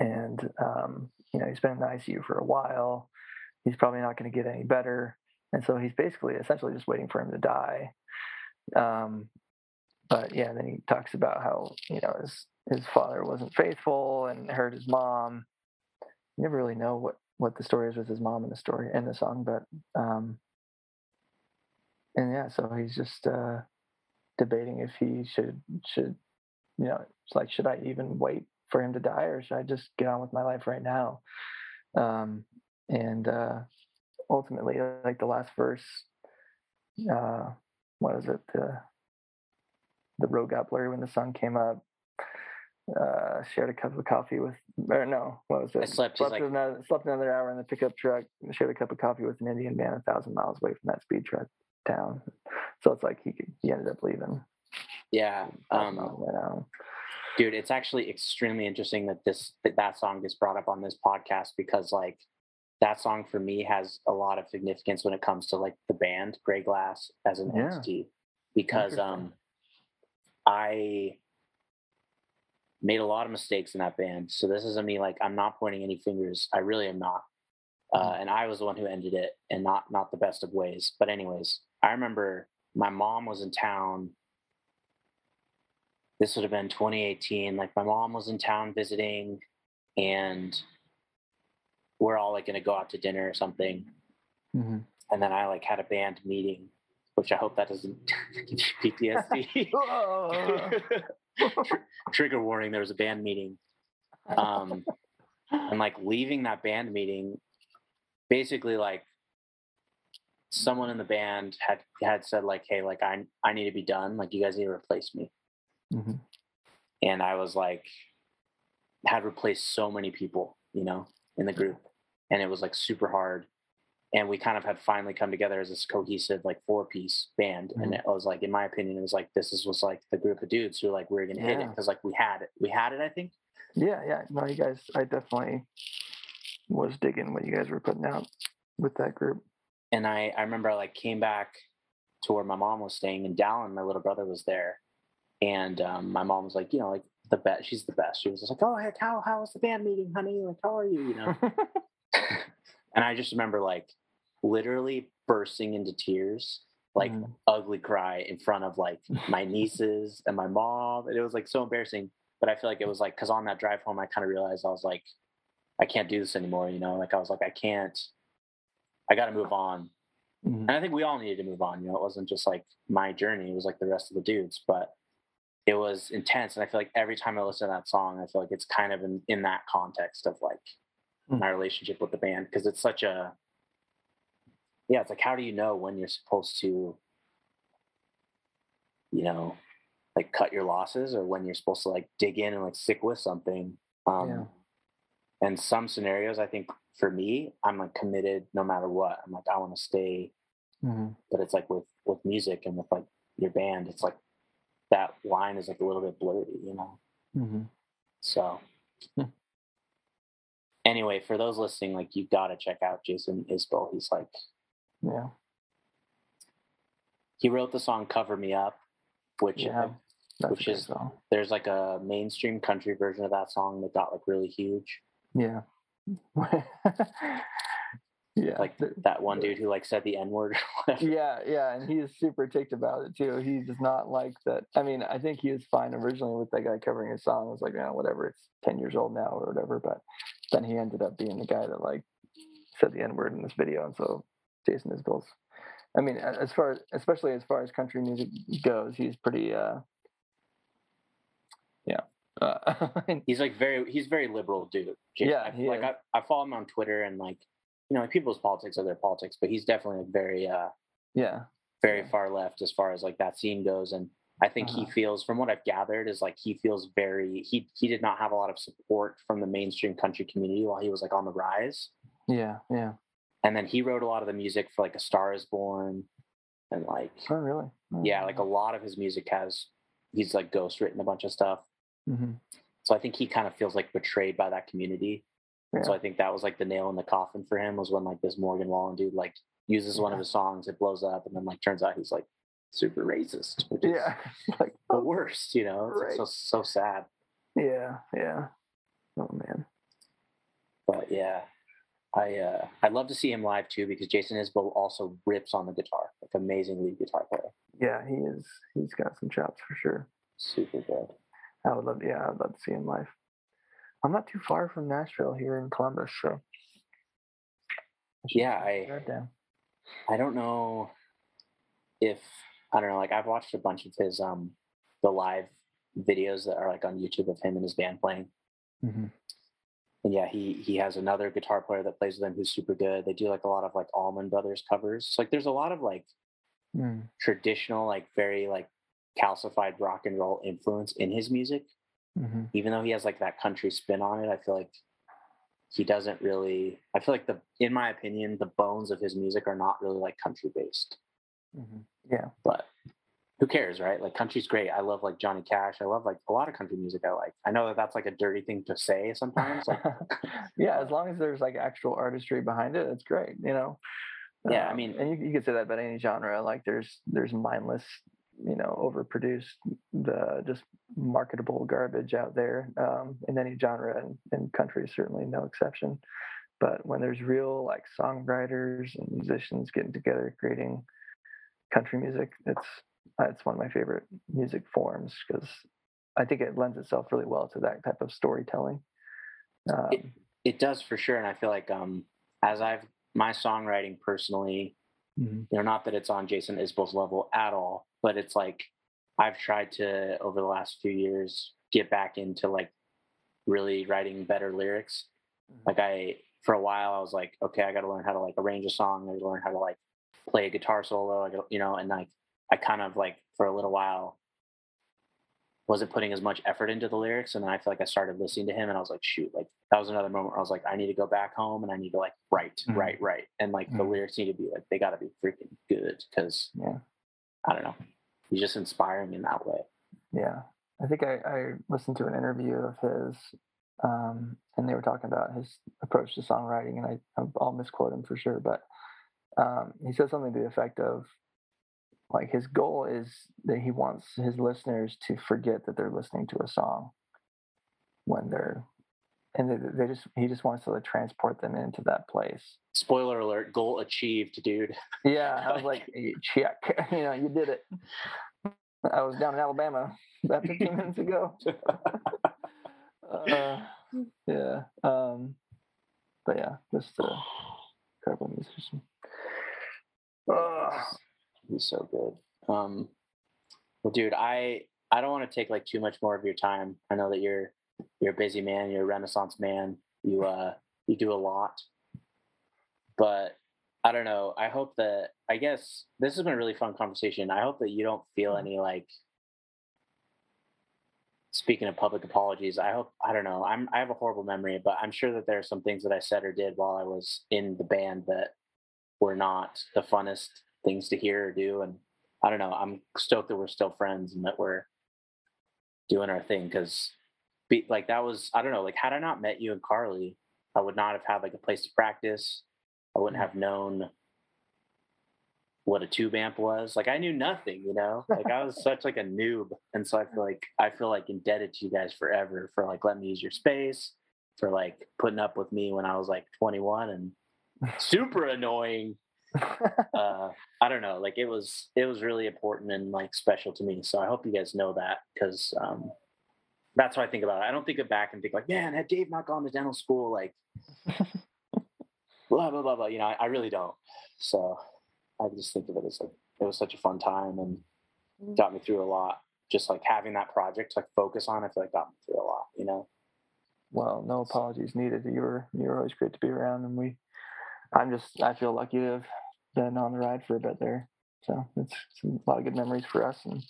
and, um, you know, he's been in the I C U for a while. He's probably not going to get any better. And so he's basically essentially just waiting for him to die. Um, but yeah, then he talks about how, you know, his, his father wasn't faithful and hurt his mom. You never really know what, what the story is with his mom in the story and the song, but, um, and yeah, so he's just, uh, debating if he should, should, you know, it's like, should I even wait for him to die or should I just get on with my life right now? Um, and, uh, ultimately, like, the last verse, uh, what is it? The, the road got blurry when the sun came up. Uh, shared a cup of coffee with, or no, what was it? I slept, slept, like, another, slept another hour in the pickup truck, shared a cup of coffee with an Indian man a thousand miles away from that speed truck town. So it's like he could, he ended up leaving. Yeah. Um, dude, it's actually extremely interesting that this, that, that song gets brought up on this podcast because, like, that song for me has a lot of significance when it comes to, like, the band Grey Glass as an yeah. entity because um, I... made a lot of mistakes in that band. So this isn't me, like, I'm not pointing any fingers. I really am not. Uh, and I was the one who ended it and not, not the best of ways. But anyways, I remember my mom was in town. This would have been twenty eighteen. Like, my mom was in town visiting and we're all, like, going to go out to dinner or something. Mm-hmm. And then I, like, had a band meeting, which I hope that doesn't give you P T S D. Trigger warning, there was a band meeting. Um, and, like, leaving that band meeting, basically, like, someone in the band had had said, like, hey, like, I I need to be done. Like, you guys need to replace me. Mm-hmm. And I was, like, had replaced so many people, you know, in the group. And it was, like, super hard. And we kind of had finally come together as this cohesive, like, four-piece band. Mm-hmm. And it was, like, in my opinion, it was, like, this is, was, like, the group of dudes who, like, we were going to yeah. hit it. Because, like, we had it. We had it, I think. Yeah, yeah. No, you guys, I definitely was digging what you guys were putting out with that group. And I, I remember I, like, came back to where my mom was staying in Dallin. My little brother was there. And um, my mom was, like, you know, like, the best. She's the best. She was just like, oh, heck, how, how was the band meeting, honey? Like, how are you? You know? And I just remember, like, literally bursting into tears, like mm. ugly cry in front of like my nieces and my mom. And it was like so embarrassing. But I feel like it was like, because on that drive home, I kind of realized I was like, I can't do this anymore. You know, like I was like, I can't, I got to move on. Mm-hmm. And I think we all needed to move on. You know, it wasn't just like my journey. It was like the rest of the dudes, but it was intense. And I feel like every time I listen to that song, I feel like it's kind of in, in that context of like mm-hmm. my relationship with the band. Cause it's such a, yeah, it's like, how do you know when you're supposed to, you know, like cut your losses or when you're supposed to like dig in and like stick with something. Um, yeah. And some scenarios, I think for me, I'm like committed no matter what. I'm like, I want to stay. Mm-hmm. But it's like with, with music and with like your band, it's like that line is like a little bit blurry, you know? Mm-hmm. So yeah. Anyway, for those listening, like you got to check out Jason Isbell. He's like, yeah, he wrote the song Cover Me Up, which, yeah, uh, which is, song. There's like a mainstream country version of that song that got like really huge. Yeah. Yeah. Like that one dude who like said the N-word. yeah, yeah, and he is super ticked about it too. He does not like that. I mean, I think he was fine originally with that guy covering his song. It was like, you know, whatever, it's ten years old now or whatever, but then he ended up being the guy that like said the N-word in this video. And so Jason Isbell's, I mean, as far as, especially as far as country music goes, he's pretty uh yeah. Uh, he's like very he's very liberal dude. Jason. Yeah, I, like I, I follow him on Twitter and like, you know, like people's politics are their politics, but he's definitely like very uh yeah very yeah. far left as far as like that scene goes. And I think uh-huh. he feels, from what I've gathered, is like he feels very he he did not have a lot of support from the mainstream country community while he was like on the rise. Yeah, yeah. And then he wrote a lot of the music for like A Star Is Born and like oh really oh, yeah like a lot of his music has he's like ghostwritten a bunch of stuff. Mm-hmm. So I think he kind of feels like betrayed by that community. Yeah. So I think that was like the nail in the coffin for him, was when like this Morgan Wallen dude like uses yeah. one of his songs, it blows up, and then like turns out he's like super racist, which is yeah. like the worst, you know? It's right. like so so sad. Yeah, yeah. Oh man. But yeah, I uh, I'd love to see him live too, because Jason Isbell also rips on the guitar, like amazing lead guitar player. Yeah, he is. He's got some chops for sure. Super good. I would love, to, yeah, I'd love to see him live. I'm not too far from Nashville here in Columbus, so yeah, I, I don't know if I don't know. Like I've watched a bunch of his um the live videos that are like on YouTube of him and his band playing. Mm-hmm. And yeah, he he has another guitar player that plays with him who's super good. They do like a lot of like Allman Brothers covers. So, like there's a lot of like mm. traditional, like very like calcified rock and roll influence in his music. Mm-hmm. Even though he has like that country spin on it, I feel like he doesn't really I feel like the in my opinion the bones of his music are not really like country based. Mm-hmm. Yeah, but who cares, right? Like country's great. I love like Johnny Cash. I love like a lot of country music. I like I know that that's like a dirty thing to say sometimes, like yeah, as long as there's like actual artistry behind it, it's great, you know? Yeah, um, I mean, and you, you could say that about any genre. Like there's there's mindless, you know, overproduced, the just marketable garbage out there um, in any genre, and, and country is certainly no exception. But when there's real like songwriters and musicians getting together creating country music, it's it's one of my favorite music forms, because I think it lends itself really well to that type of storytelling. Um, it, it does for sure, and I feel like um, as I've my songwriting personally, mm-hmm. you know, not that it's on Jason Isbell's level at all, but it's like I've tried to, over the last few years, get back into like really writing better lyrics. Mm-hmm. Like I, for a while, I was like, okay, I got to learn how to like arrange a song. I got to learn how to like play a guitar solo, I gotta, you know, and like I kind of like for a little while wasn't putting as much effort into the lyrics. And then I feel like I started listening to him and I was like, shoot, like that was another moment where I was like, I need to go back home and I need to like write, mm-hmm. write, write. And like mm-hmm. the lyrics need to be like, they got to be freaking good, because yeah. I don't know. He's just inspiring in that way. Yeah. I think I, I listened to an interview of his, um, and they were talking about his approach to songwriting, and I, I'll misquote him for sure, but um, he said something to the effect of, like, his goal is that he wants his listeners to forget that they're listening to a song when they're and they just he just wants to like, transport them into that place. Spoiler alert, goal achieved, dude. Yeah, I was like, check, you know, you did it. I was down in Alabama about fifteen minutes ago. uh, yeah, um, but yeah, just a incredible musician. Uh, He's so good. Um, well, dude, I I don't want to take like too much more of your time. I know that you're you're a busy man. You're a Renaissance man. You uh you do a lot, but I don't know. I hope that, I guess this has been a really fun conversation. I hope that you don't feel any, like, speaking of public apologies, I hope, I don't know. I'm, I have a horrible memory, but I'm sure that there are some things that I said or did while I was in the band that were not the funnest things to hear or do. And I don't know. I'm stoked that we're still friends and that we're doing our thing. Cause be, like, that was, I don't know, like, had I not met you and Carly, I would not have had like a place to practice. I wouldn't have known what a tube amp was. Like, I knew nothing, you know? Like, I was such, like, a noob. And so I feel like I feel, like, indebted to you guys forever for, like, letting me use your space, for, like, putting up with me when I was, like, twenty-one and super annoying. Uh, I don't know. Like, it was it was really important and, like, special to me. So I hope you guys know that, because um, that's how I think about it. I don't think of back and think, like, man, had Dave not gone to dental school, like... blah, blah, blah, blah. You know, I, I really don't. So I just think of it as like, it was such a fun time and got me through a lot. Just like having that project to like focus on, I feel like got me through a lot, you know? Well, no apologies needed. You were, you were always great to be around. And we, I'm just, I feel lucky to have been on the ride for a bit there. So it's, it's a lot of good memories for us, and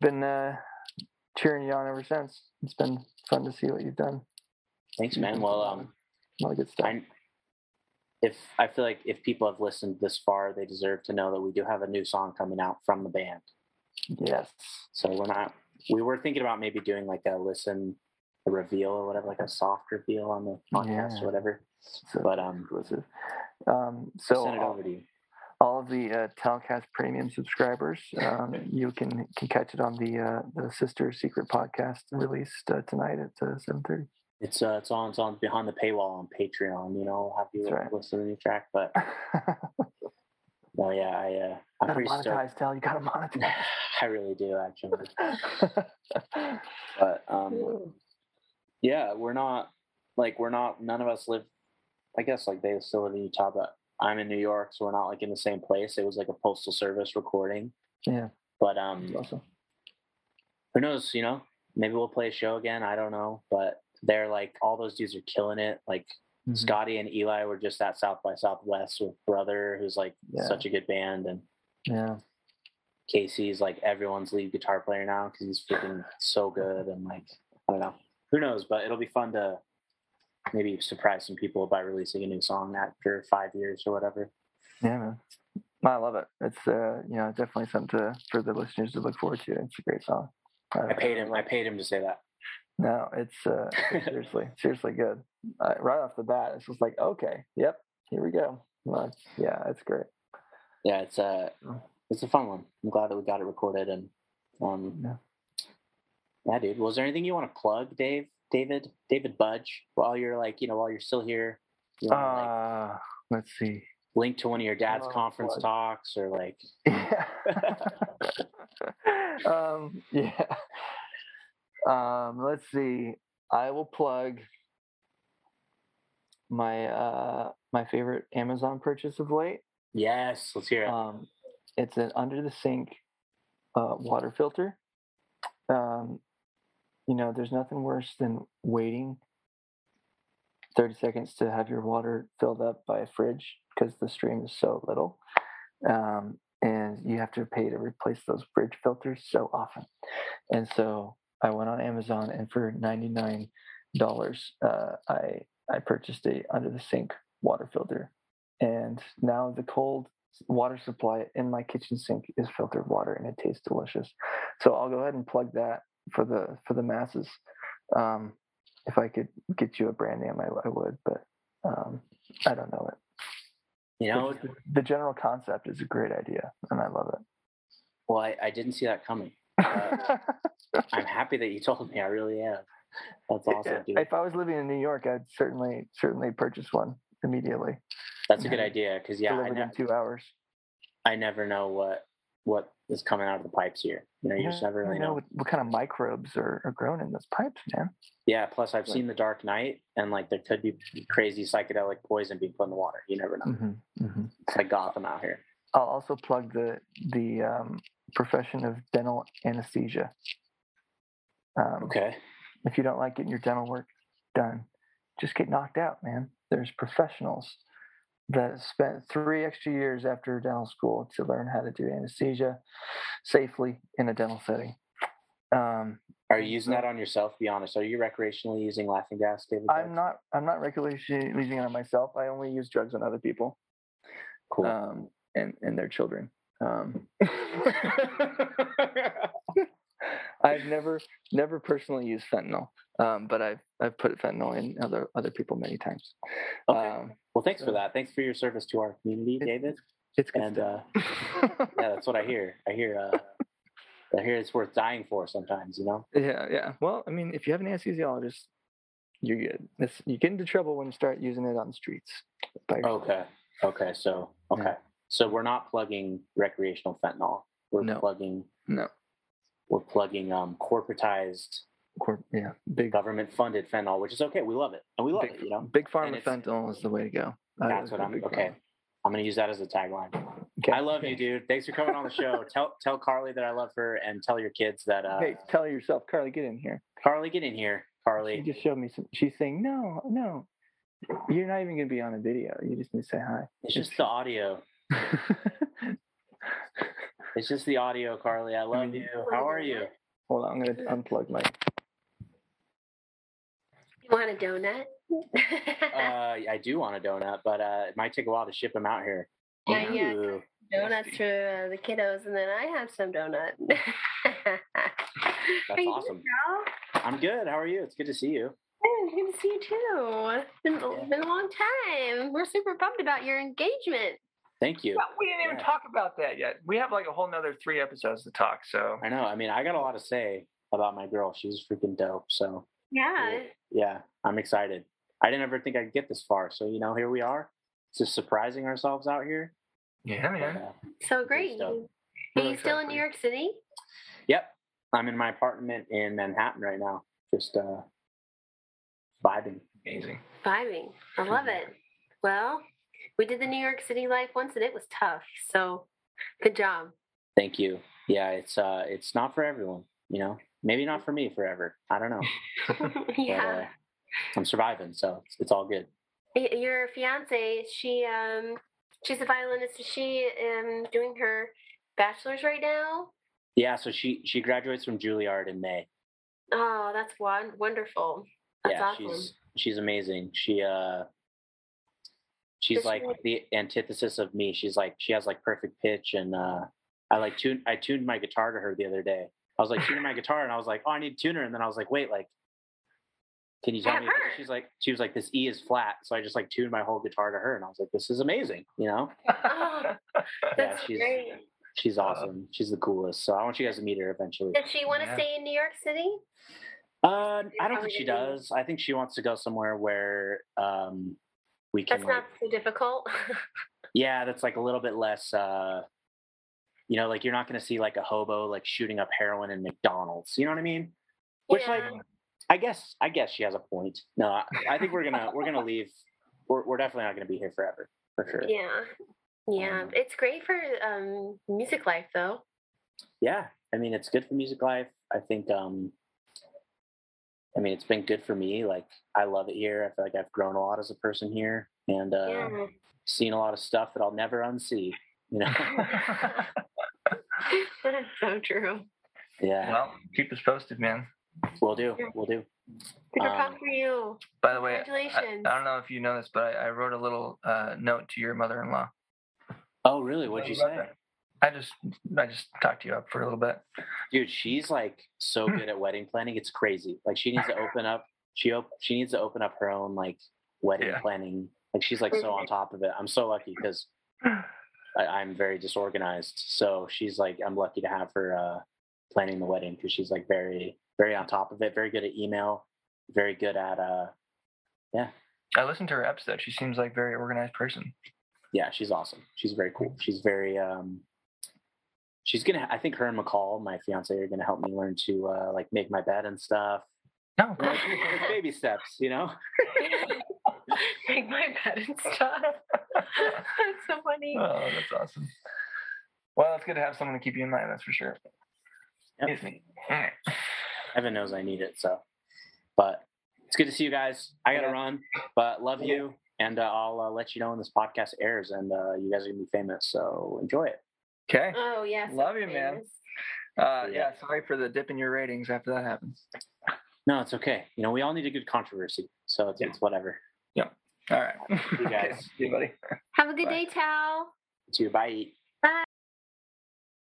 been uh, cheering you on ever since. It's been fun to see what you've done. Thanks, man. Well, um, a lot of good stuff. I'm, If I feel like if people have listened this far, they deserve to know that we do have a new song coming out from the band. Yes. So we're not, we were thinking about maybe doing like a listen, a reveal or whatever, like a soft reveal on the podcast yeah. or whatever. So but, um, um so send it all, over to you. All of the uh, Telcast Premium subscribers, um, you can, can catch it on the, uh, the Sister Secret podcast released uh, tonight at uh, seven thirty. It's uh, it's on, it's on behind the paywall on Patreon. You know, I'll have you right. listen to the track, but no, yeah, I uh, I'm gotta pretty monetize, Tal. You gotta monetize. I really do, actually. But um, yeah, we're not like we're not. None of us live. I guess like they still live in Utah, but I'm in New York, so we're not like in the same place. It was like a postal service recording. Yeah, but um, awesome. Who knows? You know, maybe we'll play a show again. I don't know, but. They're like, all those dudes are killing it. Like mm-hmm. Scotty and Eli were just at South by Southwest with Brother, who's like yeah. such a good band. And yeah, Casey's like everyone's lead guitar player now because he's freaking so good. And like, I don't know, who knows, but it'll be fun to maybe surprise some people by releasing a new song after five years or whatever. Yeah, man. I love it. It's, uh, you know, definitely something to, for the listeners to look forward to. It's a great song. I, I paid him. I paid him to say that. No, it's uh, seriously, seriously good. Uh, right off the bat, it's just like, okay, yep, here we go. Well, it's, yeah, it's great. Yeah, it's a uh, it's a fun one. I'm glad that we got it recorded. And um, yeah. yeah, dude. Was there anything you want to plug, Dave? David, David Budge. While you're like, you know, while you're still here. You know, uh, like, let's see. Link to one of your dad's oh, conference plug. talks, or like. Yeah. um. Yeah. Um, let's see. I will plug my uh, my favorite Amazon purchase of late. Yes, let's hear it. Um, it's an under the sink uh, water filter. Um, you know, there's nothing worse than waiting thirty seconds to have your water filled up by a fridge because the stream is so little. Um, and you have to pay to replace those fridge filters so often. And so I went on Amazon, and for ninety-nine dollars, uh, I I purchased a under-the-sink water filter. And now the cold water supply in my kitchen sink is filtered water, and it tastes delicious. So I'll go ahead and plug that for the for the masses. Um, if I could get you a brand name, I, I would, but um, I don't know it. You know, the, the general concept is a great idea, and I love it. Well, I, I didn't see that coming. Uh, I'm happy that you told me. I really am. That's awesome, yeah. Dude. If I was living in New York, I'd certainly certainly purchase one immediately. That's a good idea, because yeah, I ne- in two hours. I never know what what is coming out of the pipes here. You know, you yeah, just never really you know, know what, what kind of microbes are, are grown in those pipes, man. Yeah. Plus, I've like, seen The Dark Knight, and like there could be crazy psychedelic poison being put in the water. You never know. Mm-hmm, mm-hmm. It's like Gotham out here. I'll also plug the the um, profession of dental anesthesia. Um, okay. If you don't like getting your dental work done, just get knocked out, man. There's professionals that spent three extra years after dental school to learn how to do anesthesia safely in a dental setting. Um, Are you using that on yourself? Be honest. Are you recreationally using laughing gas, David? I'm not. I'm not recreationally using it on myself. I only use drugs on other people. Cool. Um, and and their children. Um, I've never, never personally used fentanyl, um, but I've I've put fentanyl in other other people many times. Okay. Um, well, thanks so, for that. Thanks for your service to our community, it, David. It's good and stuff. Uh, yeah, that's what I hear. I hear. Uh, I hear it's worth dying for sometimes, you know. Yeah, yeah. Well, I mean, if you have an anesthesiologist, you're good. It's, you get into trouble when you start using it on the streets. Okay. Okay. So okay. Yeah. So we're not plugging recreational fentanyl. We're no. plugging no. We're plugging um, corporatized, Corp, yeah, big government-funded fentanyl, which is okay. We love it, and we love big, it. You know, big pharma fentanyl is the way to go. That that's what I'm okay. Pharma. I'm going to use that as a tagline. Okay. I love okay. you, dude. Thanks for coming on the show. tell tell Carly that I love her, and tell your kids that. Uh, hey, tell yourself, Carly, get in here. Carly, get in here. Carly, she just showed me some. She's saying, no, no, you're not even going to be on a video. You just need to say hi. It's, it's just she... the audio. It's just the audio, Carly. I love I mean, you. How are you? Hold on, I'm gonna unplug my. You want a donut? uh, I do want a donut, but uh, it might take a while to ship them out here. Yeah, Ooh. yeah. Donuts for uh, the kiddos, and then I have some donut. That's awesome. Good, I'm good. How are you? It's good to see you. Hey, good to see you too. It's been, yeah. been a long time. We're super pumped about your engagement. Thank you. Well, we didn't even yeah. talk about that yet. We have like a whole nother three episodes to talk. So I know. I mean, I got a lot to say about my girl. She's freaking dope. So yeah, yeah, I'm excited. I didn't ever think I'd get this far. So you know, here we are, just surprising ourselves out here. Yeah, man. But, uh, so great. Are you still in New York City? Yep, I'm in my apartment in Manhattan right now, just uh, vibing. Amazing. Vibing. I love it. Well. We did the New York City life once, and it was tough. So, good job. Thank you. Yeah, it's uh, it's not for everyone, you know. Maybe not for me forever. I don't know. yeah, but, uh, I'm surviving, so it's, it's all good. Your fiance, she um, she's a violinist. Is she um doing her bachelor's right now? Yeah, so she she graduates from Juilliard in May. Oh, that's one wonderful. That's yeah, awesome. she's she's amazing. She uh. She's like the antithesis of me. She's like, she has like perfect pitch. And uh, I like tuned, I tuned my guitar to her the other day. I was like tuning my guitar and I was like, oh, I need a tuner. And then I was like, wait, like, can you tell yeah, me? She's like, she was like, this E is flat. So I just like tuned my whole guitar to her. And I was like, this is amazing. You know? Oh, yeah, she's great. She's awesome. She's the coolest. So I want you guys to meet her eventually. Does she want to yeah. stay in New York City? Uh, I don't think she does. I think she wants to go somewhere where, um, we can, that's not like, so difficult. yeah, that's like a little bit less, uh, you know, like you're not going to see like a hobo like shooting up heroin in McDonald's. You know what I mean? Which yeah. like, I guess, I guess she has a point. No, I, I think we're gonna we're gonna leave. We're we're definitely not going to be here forever for sure. Yeah, yeah, um, it's great for um, music life though. Yeah, I mean, it's good for music life. I think. Um, I mean, it's been good for me. Like, I love it here. I feel like I've grown a lot as a person here and uh, yeah. seen a lot of stuff that I'll never unsee, you know? That is so true. Yeah. Well, keep us posted, man. We'll do. We'll do. Super um, pumped for you. By the way, congratulations. I, I don't know if you know this, but I, I wrote a little uh, note to your mother-in-law. Oh, really? What'd you say? I just I just talked you up for a little bit. Dude, she's like so good at wedding planning. It's crazy. Like she needs to open up she op- she needs to open up her own like wedding yeah. planning. Like she's like so on top of it. I'm so lucky because I'm very disorganized. So she's like I'm lucky to have her uh, planning the wedding because she's like very, very on top of it, very good at email, very good at, uh, yeah. I listened to her episode. She seems like a very organized person. Yeah, she's awesome. She's very cool. She's very, um, she's going to, I think her and McCall, my fiance, are going to help me learn to, uh, like, make my bed and stuff. No. Like, baby steps, you know? Make my bed and stuff. That's so funny. Oh, that's awesome. Well, it's good to have someone to keep you in mind, that's for sure. Yep. Excuse me. Evan knows I need it, so. But it's good to see you guys. I got to yeah. run, but love yeah. you. And uh, I'll uh, let you know when this podcast airs, and uh, you guys are going to be famous, so enjoy it. Okay. Oh, yeah. Love you, man. Uh, yeah. yeah, sorry for the dip in your ratings after that happens. No, it's okay. You know, we all need a good controversy, so it's, yeah. it's whatever. Yeah. All right. You guys. Okay. See you, buddy. Have a good Bye. day, Tal. You too. Bye.